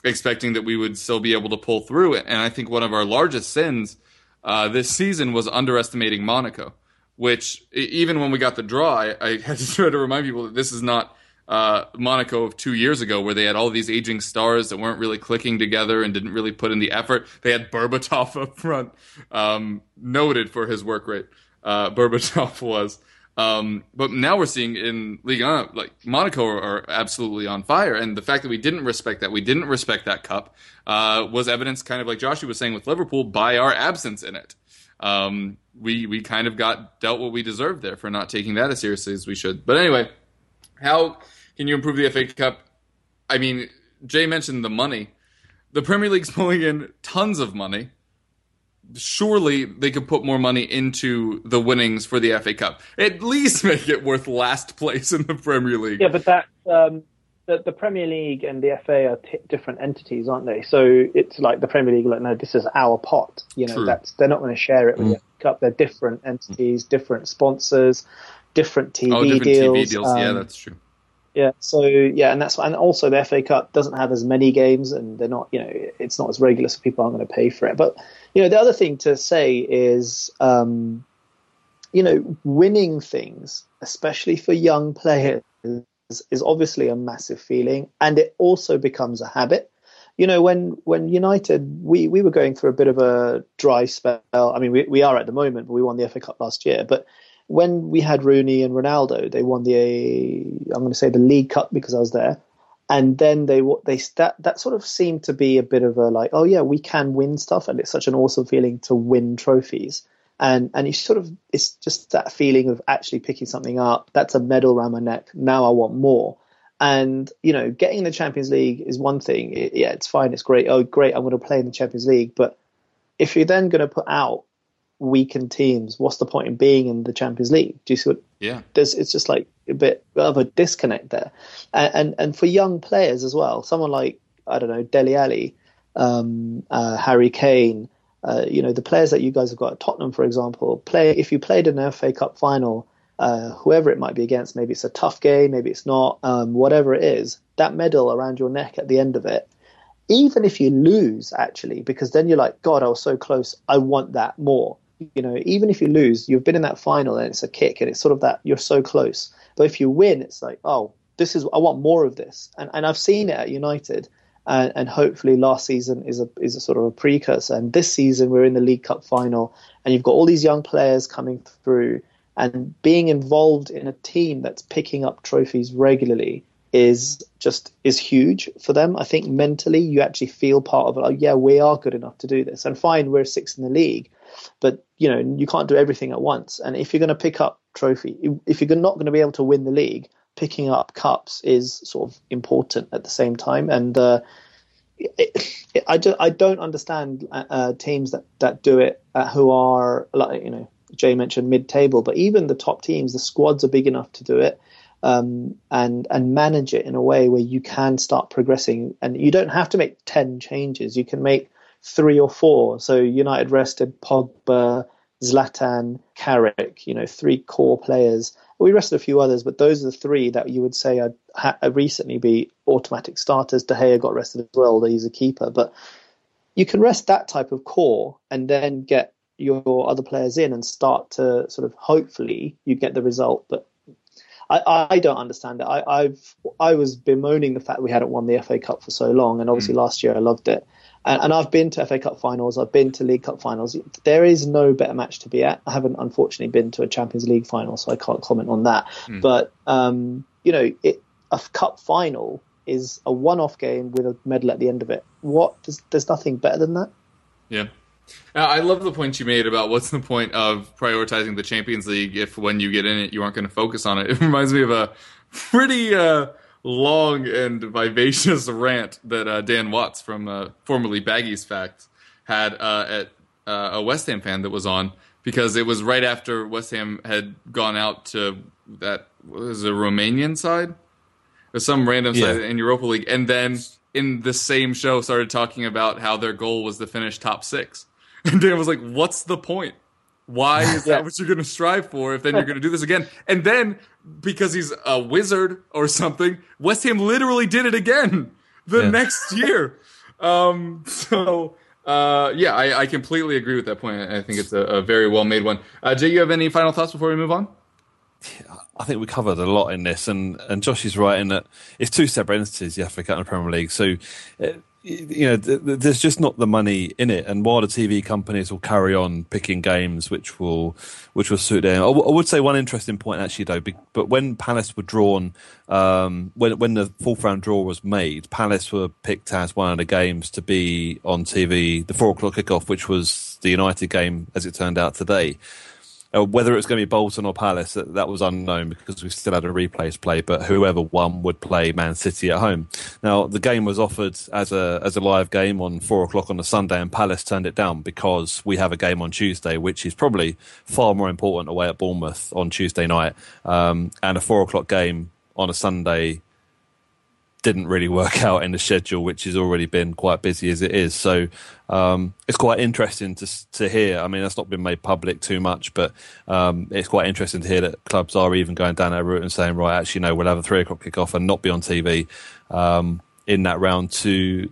expecting that we would still be able to pull through it. And I think one of our largest sins this season was underestimating Monaco, which even when we got the draw, I had to try to remind people that this is not Monaco of 2 years ago, where they had all these aging stars that weren't really clicking together and didn't really put in the effort. They had Berbatov up front, noted for his work rate. Berbatov was. But now we're seeing in Ligue 1, like, Monaco are absolutely on fire. And the fact that we didn't respect that cup, was evidenced, kind of like Joshy was saying with Liverpool, by our absence in it. We kind of got dealt what we deserved there for not taking that as seriously as we should. But anyway, how can you improve the FA Cup? I mean, Jay mentioned the money. The Premier League's pulling in tons of money. Surely they could put more money into the winnings for the FA Cup. At least make it worth last place in the Premier League. Yeah, but that's, the Premier League and the FA are different entities, aren't they? So it's like the Premier League, like, no, this is our pot. You know, they're not going to share it with the FA Cup. They're different entities, different sponsors, different TV deals. TV deals. Yeah, that's true. Yeah. So yeah, and also the FA Cup doesn't have as many games, and they're not, you know, it's not as regular, so people aren't going to pay for it. But, you know, the other thing to say is, you know, winning things, especially for young players, is obviously a massive feeling, and it also becomes a habit. You know, when United, we were going through a bit of a dry spell. I mean, we are at the moment, but we won the FA Cup last year, but when we had Rooney and Ronaldo, they won the League Cup, because I was there, and then that sort of seemed to be a bit of a, like, oh yeah, we can win stuff, and it's such an awesome feeling to win trophies, and you sort of, it's just that feeling of actually picking something up. That's a medal around my neck. Now I want more, and, you know, getting in the Champions League is one thing. Yeah, it's fine, it's great. Oh, great, I'm going to play in the Champions League, but if you're then going to put out weakened teams, what's the point in being in the Champions League? Do you see what? Yeah, it's just like a bit of a disconnect there, and for young players as well. Someone like, I don't know, Dele Alli, Harry Kane, you know, the players that you guys have got at Tottenham, for example. If you played in an FA Cup final, whoever it might be against, maybe it's a tough game, maybe it's not, whatever it is, that medal around your neck at the end of it. Even if you lose, actually, because then you're like, God, I was so close. I want that more. You know, even if you lose, you've been in that final, and it's a kick, and it's sort of that you're so close. But if you win, it's like, oh, I want more of this. And I've seen it at United, and hopefully last season is a sort of a precursor. And this season we're in the League Cup final, and you've got all these young players coming through, and being involved in a team that's picking up trophies regularly is huge for them. I think mentally you actually feel part of it. Oh, yeah, we are good enough to do this. And fine, we're sixth in the league, but you can't do everything at once. And if you're going to pick up trophy, if you're not going to be able to win the league, picking up cups is sort of important at the same time. And I don't understand teams that do it, who are like, Jay mentioned mid-table, but even the top teams, the squads are big enough to do it. And manage it in a way where you can start progressing, and you don't have to make 10 changes. You can make 3 or 4. So United rested Pogba, Zlatan, Carrick, 3 core players. We rested a few others, but those are the 3 that you would say are recently be automatic starters. De Gea got rested as well, though he's a keeper. But you can rest that type of core and then get your other players in and start to sort of, hopefully you get the result. But I don't understand it. I was bemoaning the fact we hadn't won the FA Cup for so long, and obviously last year I loved it. And I've been to FA Cup finals, I've been to League Cup finals. There is no better match to be at. I haven't, unfortunately, been to a Champions League final, so I can't comment on that. But a cup final is a one-off game with a medal at the end of it. There's nothing better than that. Yeah. I love the point you made about what's the point of prioritizing the Champions League if when you get in it, you aren't going to focus on it. It reminds me of a pretty long and vivacious rant that Dan Watts from formerly Baggies Facts had at a West Ham fan that was on, because it was right after West Ham had gone out to that was a Romanian side or some random side in Europa League. And then in the same show started talking about how their goal was to finish top 6. And Dan was like, what's the point? Why is that what you're going to strive for if then you're going to do this again? And then, because he's a wizard or something, West Ham literally did it again the next year. I completely agree with that point. I think it's a very well-made one. Jay, you have any final thoughts before we move on? I think we covered a lot in this, and Josh is right in that it's 2 separate entities, the FA Cup and the Premier League. So... there's just not the money in it, and while the TV companies will carry on picking games which will suit them. I would say one interesting point actually though, but when Palace were drawn, when the fourth round draw was made, Palace were picked as one of the games to be on TV, the 4:00 kickoff, which was the United game as it turned out today. Whether it's going to be Bolton or Palace, that was unknown because we still had a replays play, but whoever won would play Man City at home. Now, the game was offered as a live game on 4:00 on a Sunday, and Palace turned it down because we have a game on Tuesday, which is probably far more important away at Bournemouth on Tuesday night. And a 4:00 game on a Sunday didn't really work out in the schedule, which has already been quite busy as it is. So it's quite interesting to hear. I mean, that's not been made public too much, but it's quite interesting to hear that clubs are even going down that route and saying, right, actually, no, we'll have a 3:00 kickoff and not be on TV in that round to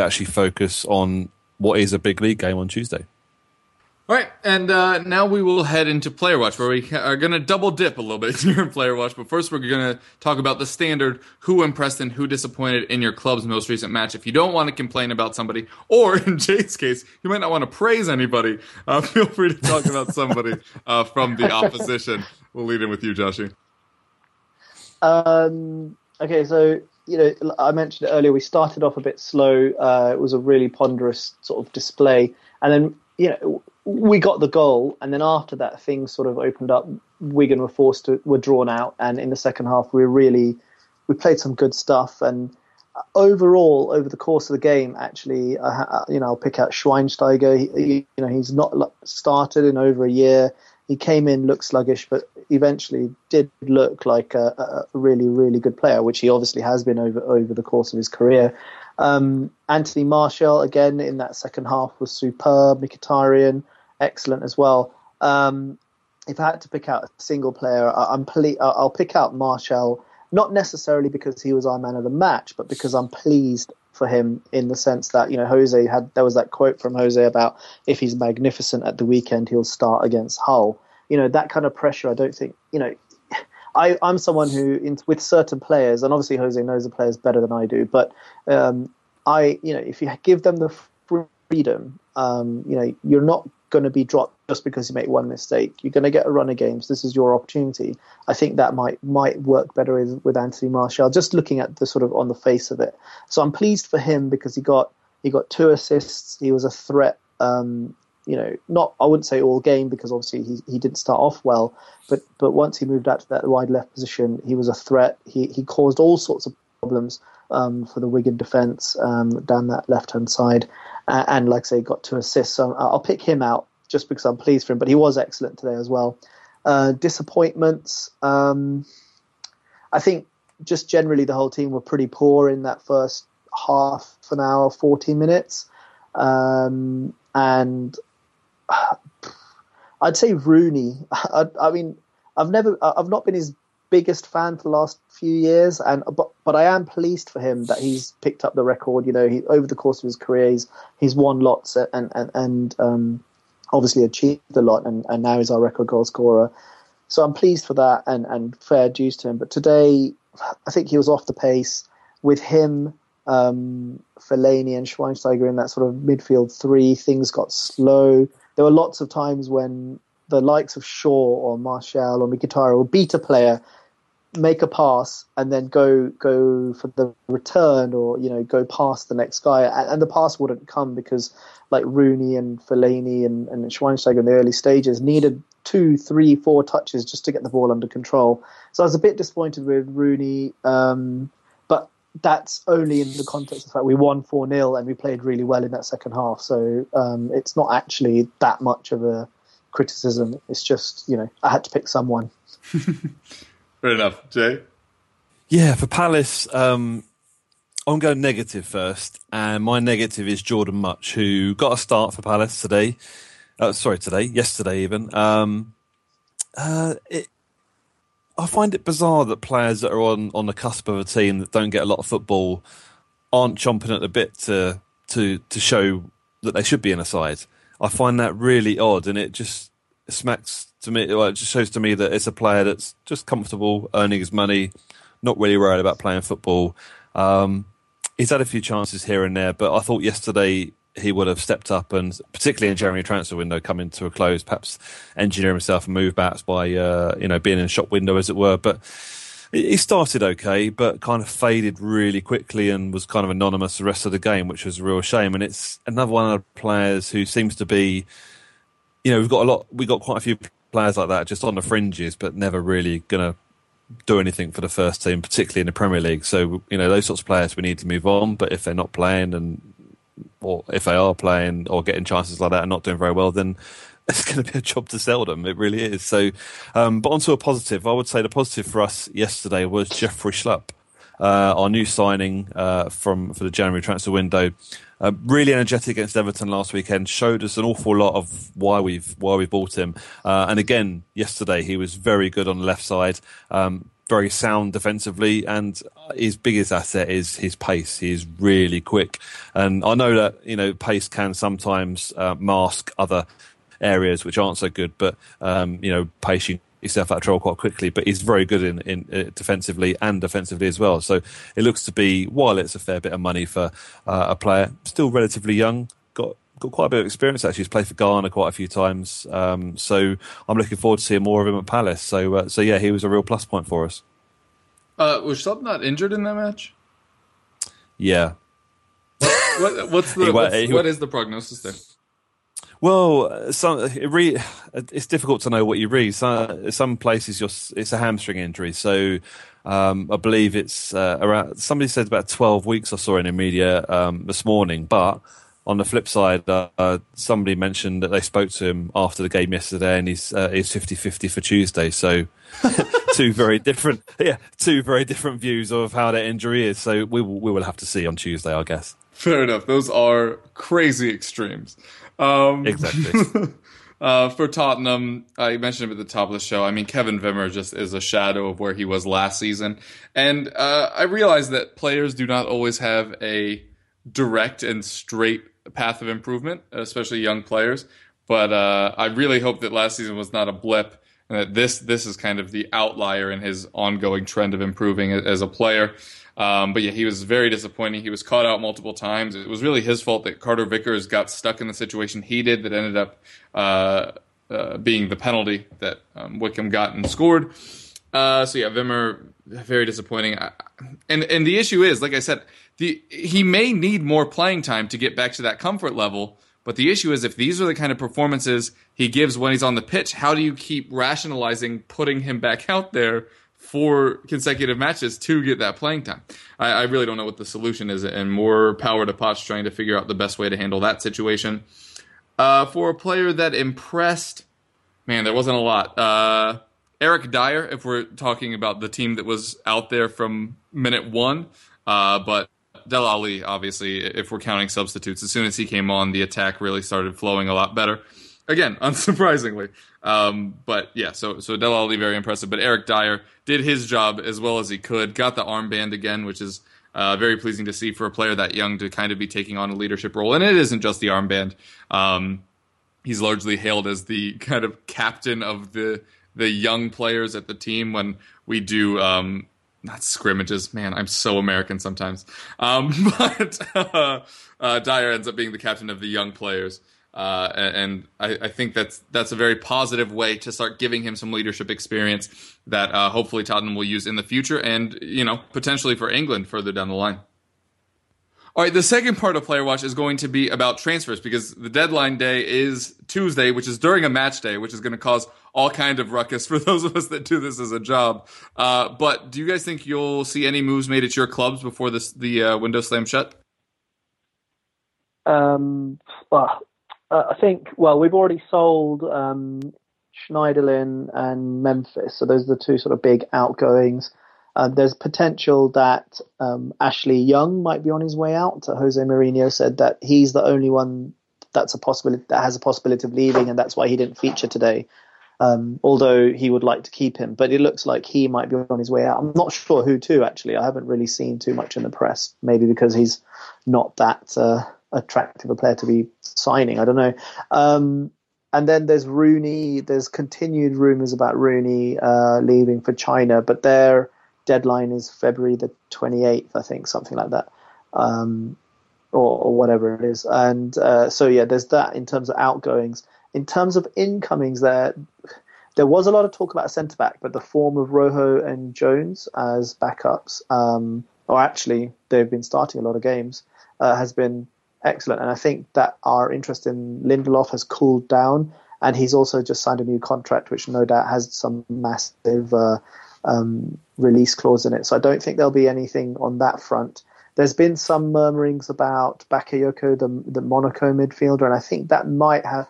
actually focus on what is a big league game on Tuesday. All right, and now we will head into Player Watch, where we are going to double dip a little bit here in Player Watch. But first, we're going to talk about the standard, who impressed and who disappointed in your club's most recent match. If you don't want to complain about somebody, or in Jade's case, you might not want to praise anybody, feel free to talk about somebody from the opposition. We'll lead in with you, Joshy. Okay, so... I mentioned earlier, we started off a bit slow. It was a really ponderous sort of display. And then, we got the goal. And then after that, things sort of opened up. Wigan were drawn out. And in the second half, we played some good stuff. And overall, over the course of the game, actually, I'll pick out Schweinsteiger. He's not started in over a year. He came in, looked sluggish, but eventually did look like a really, really good player, which he obviously has been over the course of his career. Anthony Martial, again, in that second half was superb. Mkhitaryan, excellent as well. If I had to pick out a single player, I'll pick out Martial, not necessarily because he was our man of the match, but because I'm pleased for him in the sense that, Jose there was that quote from Jose about if he's magnificent at the weekend, he'll start against Hull. That kind of pressure, I don't think, I'm someone who, with certain players, and obviously Jose knows the players better than I do, but if you give them the freedom, you're not going to be dropped just because you make one mistake. You're going to get a run of games. This is your opportunity. I think that might work better with Anthony Martial, just looking at the sort of on the face of it. So I'm pleased for him because he got 2 assists. He was a threat. I wouldn't say all game because obviously he didn't start off well, but once he moved out to that wide left position, he was a threat. He caused all sorts of problems for the Wigan defence down that left-hand side. And like I say, got 2 assists. So I'll pick him out just because I'm pleased for him, but he was excellent today as well. Disappointments. I think just generally the whole team were pretty poor in that first half an hour, 40 minutes. And I'd say Rooney. I've not been his biggest fan for the last few years, but I am pleased for him that he's picked up the record. He over the course of his career, he's won lots and obviously achieved a lot, and now he's our record goal scorer. So I'm pleased for that, and fair dues to him. But today, I think he was off the pace with him. Fellaini and Schweinsteiger in that sort of midfield three, things got slow. There were lots of times when the likes of Shaw or Martial or Mkhitaryan will beat a player, make a pass, and then go for the return or go past the next guy, and the pass wouldn't come because like Rooney and Fellaini and Schweinsteiger in the early stages needed 2, 3, 4 touches just to get the ball under control. So I was a bit disappointed with Rooney. That's only in the context of the fact we won 4-0 and we played really well in that second half. So it's not actually that much of a criticism. It's just, I had to pick someone. Fair enough. Jay? Yeah, for Palace, I'm going negative first. And my negative is Jordan Much, who got a start for Palace today. Yesterday even. I find it bizarre that players that are on the cusp of a team that don't get a lot of football aren't chomping at the bit to show that they should be in a side. I find that really odd, and it just smacks to me. Well, it just shows to me that it's a player that's just comfortable earning his money, not really worried about playing football. He's had a few chances here and there, but I thought yesterday he would have stepped up, and particularly in January transfer window coming to a close, perhaps engineer himself a move back by being in a shop window, as it were. But he started okay, but kind of faded really quickly and was kind of anonymous the rest of the game, which was a real shame. And it's another one of the players who seems to be, we've got quite a few players like that just on the fringes, but never really going to do anything for the first team, particularly in the Premier League. So those sorts of players we need to move on, but if they're not playing or if they are playing or getting chances like that and not doing very well, then it's going to be a job to sell them. It really is. So, but onto a positive. I would say the positive for us yesterday was Jeffrey Schlupp, our new signing for the January transfer window. Really energetic against Everton last weekend. Showed us an awful lot of why we bought him. And again, yesterday he was very good on the left side. Very sound defensively, and his biggest asset is his pace. He is really quick, and I know that pace can sometimes mask other areas which aren't so good, but pace you yourself out of trouble quite quickly, but he's very good in defensively and offensively as well. So it looks to be, while it's a fair bit of money for a player still relatively young, got quite a bit of experience actually. He's played for Ghana quite a few times, so I'm looking forward to seeing more of him at Palace. So yeah, he was a real plus point for us. Was Schlupp not injured in that match? Yeah. What is the prognosis there? Well, it's difficult to know what you read. Some places it's a hamstring injury, so. I believe it's around. Somebody said about 12 weeks. I saw in the media this morning, but. On the flip side, somebody mentioned that they spoke to him after the game yesterday, and he's 50-50 for Tuesday. So, two very different views of how that injury is. So we will have to see on Tuesday, I guess. Fair enough. Those are crazy extremes. Exactly. For Tottenham, you mentioned him at the top of the show. I mean, Kevin Wimmer just is a shadow of where he was last season, and I realize that players do not always have a direct and straight path of improvement, especially young players, but I really hope that last season was not a blip and that this is kind of the outlier in his ongoing trend of improving as a player. But yeah, he was very disappointing. He was caught out multiple times. It was really his fault that Carter-Vickers got stuck in the situation he did that ended up being the penalty that Wickham got and scored. So yeah, Wimmer, very disappointing. And the issue is, like I said, he may need more playing time to get back to that comfort level. But the issue is, if these are the kind of performances he gives when he's on the pitch, how do you keep rationalizing putting him back out there 4 consecutive matches to get that playing time? I really don't know what the solution is, and more power to Poch trying to figure out the best way to handle that situation. For a player that impressed, man, there wasn't a lot. Eric Dyer, if we're talking about the team that was out there from minute 1, but Dele Alli, obviously, if we're counting substitutes, as soon as he came on, the attack really started flowing a lot better. Again, unsurprisingly. But yeah, so Dele Alli, very impressive. But Eric Dyer did his job as well as he could, got the armband again, which is very pleasing to see for a player that young to kind of be taking on a leadership role. And it isn't just the armband. He's largely hailed as the kind of captain of the young players at the team when we do... not scrimmages, man. I'm so American sometimes. But Dyer ends up being the captain of the young players, and I think that's a very positive way to start giving him some leadership experience that hopefully Tottenham will use in the future, and potentially for England further down the line. All right, the second part of Player Watch is going to be about transfers, because the deadline day is Tuesday, which is during a match day, which is going to cause all kind of ruckus for those of us that do this as a job. But do you guys think you'll see any moves made at your clubs before the window slams shut? I think, we've already sold Schneiderlin and Memphis, so those are the two sort of big outgoings. There's potential that Ashley Young might be on his way out. Jose Mourinho said that he's the only one that has a possibility of leaving, and that's why he didn't feature today. Although he would like to keep him, but it looks like he might be on his way out. I'm not sure who to, actually. I haven't really seen too much in the press, maybe because he's not that attractive a player to be signing. I don't know. And then there's Rooney. There's continued rumours about Rooney leaving for China, but they're deadline is February the 28th, I think, something like that, or whatever it is. And so, yeah, there's that in terms of outgoings. In terms of incomings, there was a lot of talk about centre-back, but the form of Rojo and Jones as backups, or actually they've been starting a lot of games, has been excellent. And I think that our interest in Lindelof has cooled down, and he's also just signed a new contract, which no doubt has some massive... release clause in it, so I don't think there'll be anything on that front. There's been some murmurings about Bakayoko, the Monaco midfielder, and I think that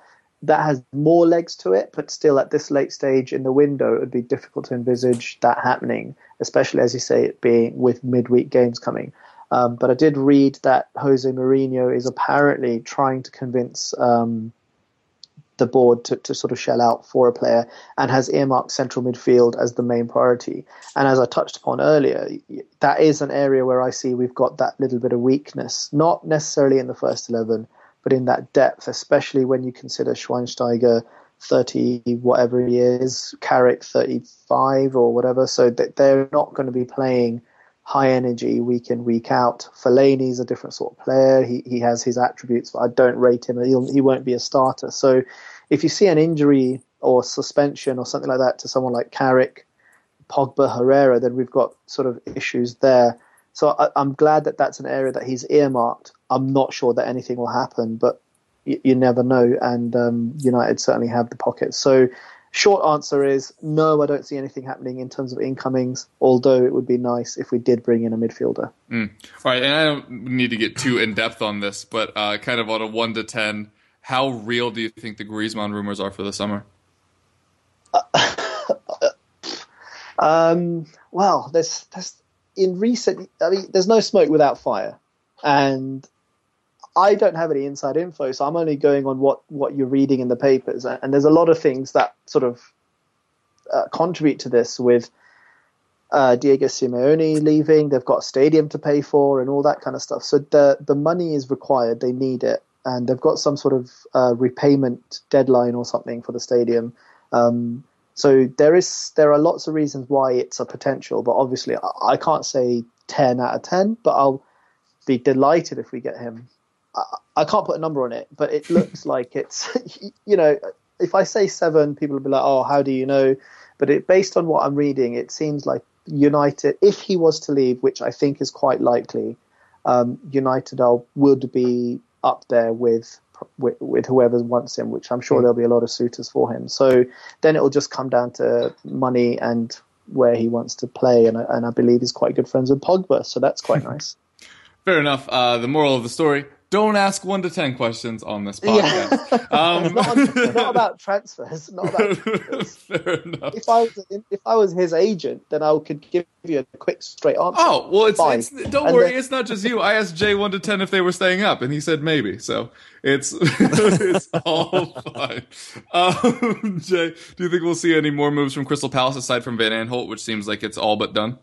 has more legs to it, but still at this late stage in the window it would be difficult to envisage that happening, especially as you say it being with midweek games coming. But I did read that Jose Mourinho is apparently trying to convince the board to sort of shell out for a player, and has earmarked central midfield as the main priority. And as I touched upon earlier, that is an area where I see we've got that little bit of weakness, not necessarily in the first 11, but in that depth, especially when you consider Schweinsteiger 30 whatever he is, Carrick 35 or whatever, so that they're not going to be playing high energy week in, week out. Fellaini's a different sort of player. He has his attributes, but I don't rate him. He won't be a starter. So if you see an injury or suspension or something like that to someone like Carrick, Pogba, Herrera, then we've got sort of issues there. So I'm glad that that's an area that he's earmarked. I'm not sure that anything will happen, but you never know. And United certainly have the pockets. So short answer is no, I don't see anything happening in terms of incomings, although it would be nice if we did bring in a midfielder. All right, and I don't need to get too in-depth on this, but kind of on a 1 to 10, how real do you think the Griezmann rumors are for the summer? There's no smoke without fire, and I don't have any inside info, so I'm only going on what you're reading in the papers. And there's a lot of things that sort of contribute to this, with Diego Simeone leaving. They've got a stadium to pay for and all that kind of stuff. So the money is required. They need it. And they've got some sort of repayment deadline or something for the stadium. So there are lots of reasons why it's a potential, but obviously I can't say 10 out of 10, but I'll be delighted if we get him. I can't put a number on it, but it looks like it's, you know, if I say 7, people will be like, oh, how do you know? But based on what I'm reading, it seems like United, if he was to leave, which I think is quite likely, United would be up there with whoever wants him, which I'm sure there'll be a lot of suitors for him. So then it'll just come down to money and where he wants to play. And I believe he's quite good friends with Pogba, so that's quite nice. Fair enough. The moral of the story, don't ask 1 to 10 questions on this podcast. Yeah. Not about transfers. Not about transfers. Fair enough. If I was his agent, then I could give you a quick straight answer. Oh, well, don't worry, it's not just you. I asked Jay 1 to 10 if they were staying up, and he said maybe. So it's all fine. Jay, do you think we'll see any more moves from Crystal Palace aside from Van Aanholt, which seems like it's all but done?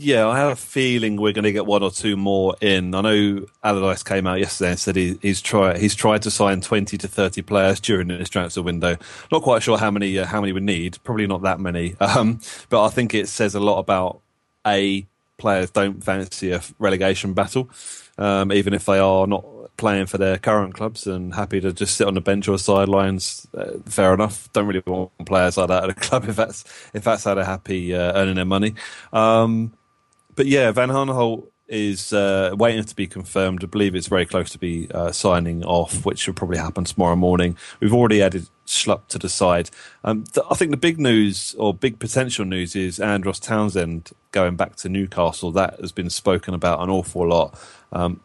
Yeah, I have a feeling we're going to get 1 or 2 more in. I know Allardyce came out yesterday and said he's tried to sign 20 to 30 players during this transfer window. Not quite sure how many we need. Probably not that many. But I think it says a lot about players don't fancy a relegation battle, even if they are not playing for their current clubs and happy to just sit on the bench or sidelines. Fair enough. Don't really want players like that at a club if that's how they're happy earning their money. But yeah, Van Aanholt is waiting to be confirmed. I believe it's very close to be signing off, which will probably happen tomorrow morning. We've already added Schlupp to the side. I think the big news or big potential news is Andros Townsend going back to Newcastle. That has been spoken about an awful lot.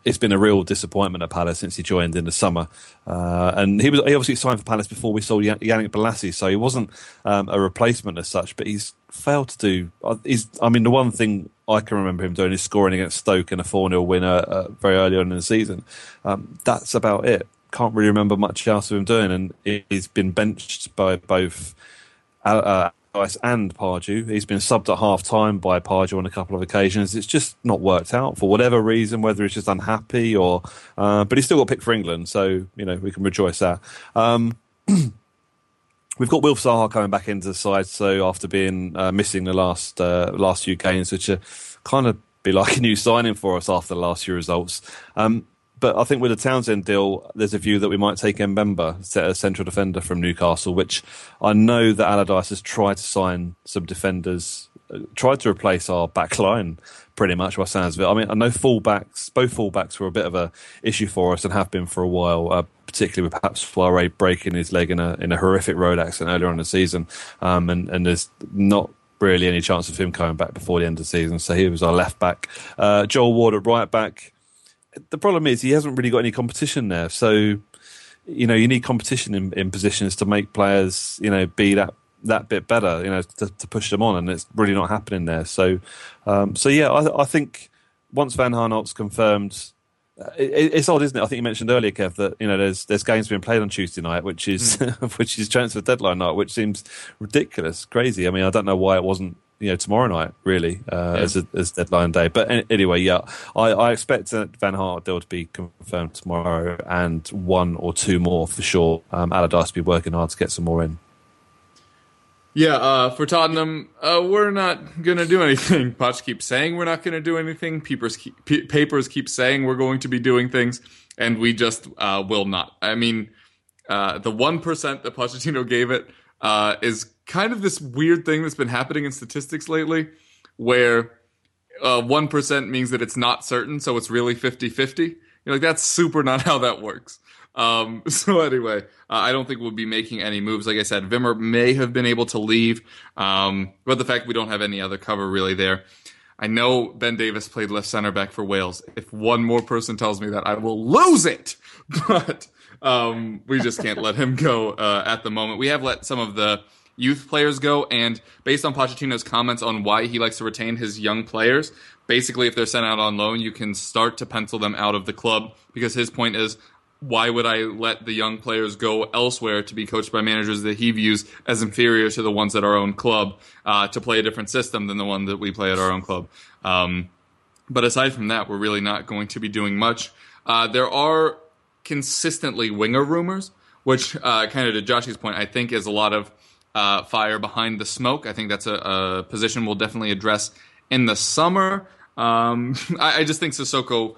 It's been a real disappointment at Palace since he joined in the summer. And he obviously signed for Palace before we saw Yannick Bolasie, so he wasn't a replacement as such, but he's failed to do... the one thing I can remember him doing is scoring against Stoke in a 4-0 win very early on in the season. That's about it. Can't really remember much else of him doing, and he's been benched by both Allardyce and Pardew. He's been subbed at half-time by Pardew on a couple of occasions. It's just not worked out for whatever reason, whether he's just unhappy or... but he's still got picked for England, so we can rejoice that. We've got Wilf Zaha coming back into the side, so after being missing the last few games, which are kind of be like a new signing for us after the last few results. But I think with the Townsend deal, there's a view that we might take Mbemba, a central defender from Newcastle, which I know that Allardyce has tried to sign some defenders, tried to replace our back line pretty much by sounds of it. I mean, I know both fullbacks were a bit of an issue for us and have been for a while, particularly with perhaps Soiré breaking his leg in a horrific road accident earlier on in the season. And there's not really any chance of him coming back before the end of the season. So he was our left back. Joel Ward at right back. The problem is he hasn't really got any competition there. So, you need competition in positions to make players, be that bit better, to push them on, and it's really not happening there. So, I think once Van Aanholt's confirmed, it's odd, isn't it? I think you mentioned earlier, Kev, that there's games being played on Tuesday night, which is which is transfer deadline night, which seems ridiculous, crazy. I mean, I don't know why it wasn't tomorrow night really as deadline day. But anyway, yeah, I expect that Van Aanholt deal to be confirmed tomorrow, and 1 or 2 more for sure. Allardyce will be working hard to get some more in. Yeah, for Tottenham, we're not going to do anything. Poch keeps saying we're not going to do anything. Papers keep saying we're going to be doing things, and we just will not. I mean, the 1% that Pochettino gave it is kind of this weird thing that's been happening in statistics lately, where 1% means that it's not certain, so it's really 50-50. That's super not how that works. So anyway, I don't think we'll be making any moves. Like I said, Wimmer may have been able to leave, but the fact we don't have any other cover really there. I know Ben Davis played left center back for Wales. If one more person tells me that, I will lose it. But we just can't let him go at the moment. We have let some of the youth players go, and based on Pochettino's comments on why he likes to retain his young players, basically if they're sent out on loan, you can start to pencil them out of the club, because his point is, why would I let the young players go elsewhere to be coached by managers that he views as inferior to the ones at our own club, to play a different system than the one that we play at our own club? But aside from that, we're really not going to be doing much. There are consistently winger rumors, which kind of to Joshy's point, I think is a lot of fire behind the smoke. I think that's a position we'll definitely address in the summer. I just think Sissoko,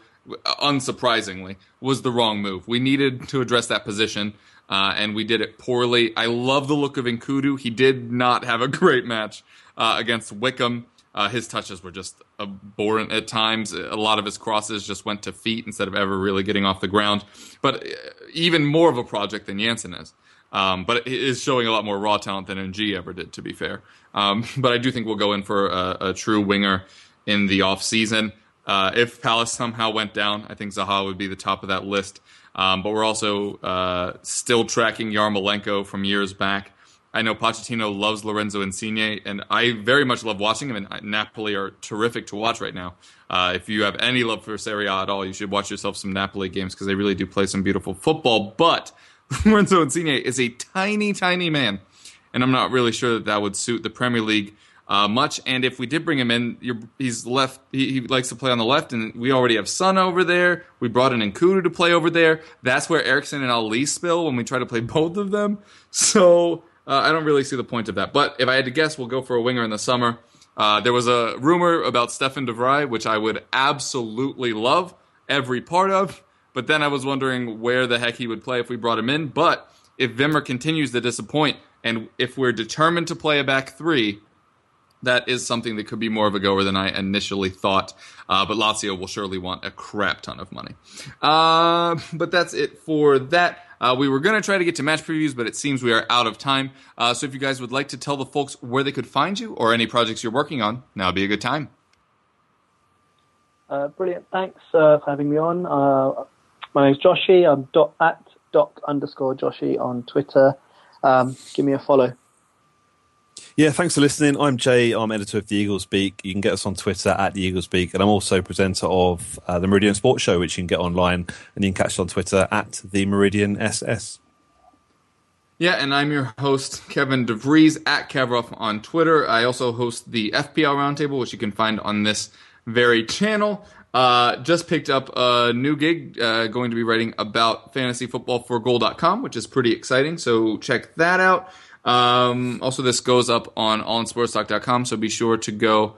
unsurprisingly, was the wrong move. We needed to address that position, and we did it poorly. I love the look of Nkudu. He did not have a great match against Wickham. His touches were just abhorrent at times. A lot of his crosses just went to feet instead of ever really getting off the ground. But even more of a project than Jansen is. But it is showing a lot more raw talent than NG ever did, to be fair. But I do think we'll go in for a true winger in the offseason. If Palace somehow went down, I think Zaha would be the top of that list. But we're also still tracking Yarmolenko from years back. I know Pochettino loves Lorenzo Insigne, and I very much love watching him, and Napoli are terrific to watch right now. If you have any love for Serie A at all, you should watch yourself some Napoli games because they really do play some beautiful football. But Lorenzo Insigne is a tiny, tiny man, and I'm not really sure that would suit the Premier League much. And if we did bring him in, he's left. He likes to play on the left, and we already have Son over there. We brought in Nkudu to play over there. That's where Eriksen and Ali spill when we try to play both of them. So... I don't really see the point of that. But if I had to guess, we'll go for a winger in the summer. There was a rumor about Stefan de Vrij, which I would absolutely love every part of. But then I was wondering where the heck he would play if we brought him in. But if Wimmer continues to disappoint, and if we're determined to play a back three, that is something that could be more of a goer than I initially thought. But Lazio will surely want a crap ton of money. But that's it for that. We were going to try to get to match previews, but it seems we are out of time. So if you guys would like to tell the folks where they could find you or any projects you're working on, now would be a good time. Brilliant. Thanks for having me on. My name's Joshy. I'm @doc_Joshy on Twitter. Give me a follow. Yeah, thanks for listening. I'm Jay. I'm editor of The Eagle Speak. You can get us on Twitter @The Eagle Speak. And I'm also presenter of The Meridian Sports Show, which you can get online. And you can catch it on Twitter @TheMeridianSS. Yeah, and I'm your host, Kevin DeVries, @Kavroff on Twitter. I also host the FPL Roundtable, which you can find on this very channel. Just picked up a new gig, going to be writing about fantasy football for goal.com, which is pretty exciting. So check that out. Also, this goes up on allinsportstalk.com, so be sure to go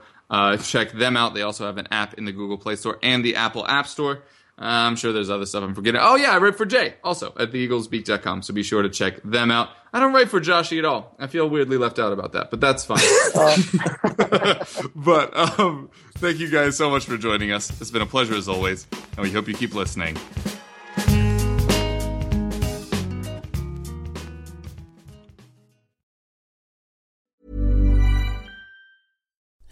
check them out. They also have an app in the Google Play Store and the Apple App Store. I'm sure there's other stuff I'm forgetting. Oh, yeah, I write for Jay, also, at theeaglesbeak.com, so be sure to check them out. I don't write for Joshy at all. I feel weirdly left out about that, but that's fine. But thank you guys so much for joining us. It's been a pleasure as always, and we hope you keep listening.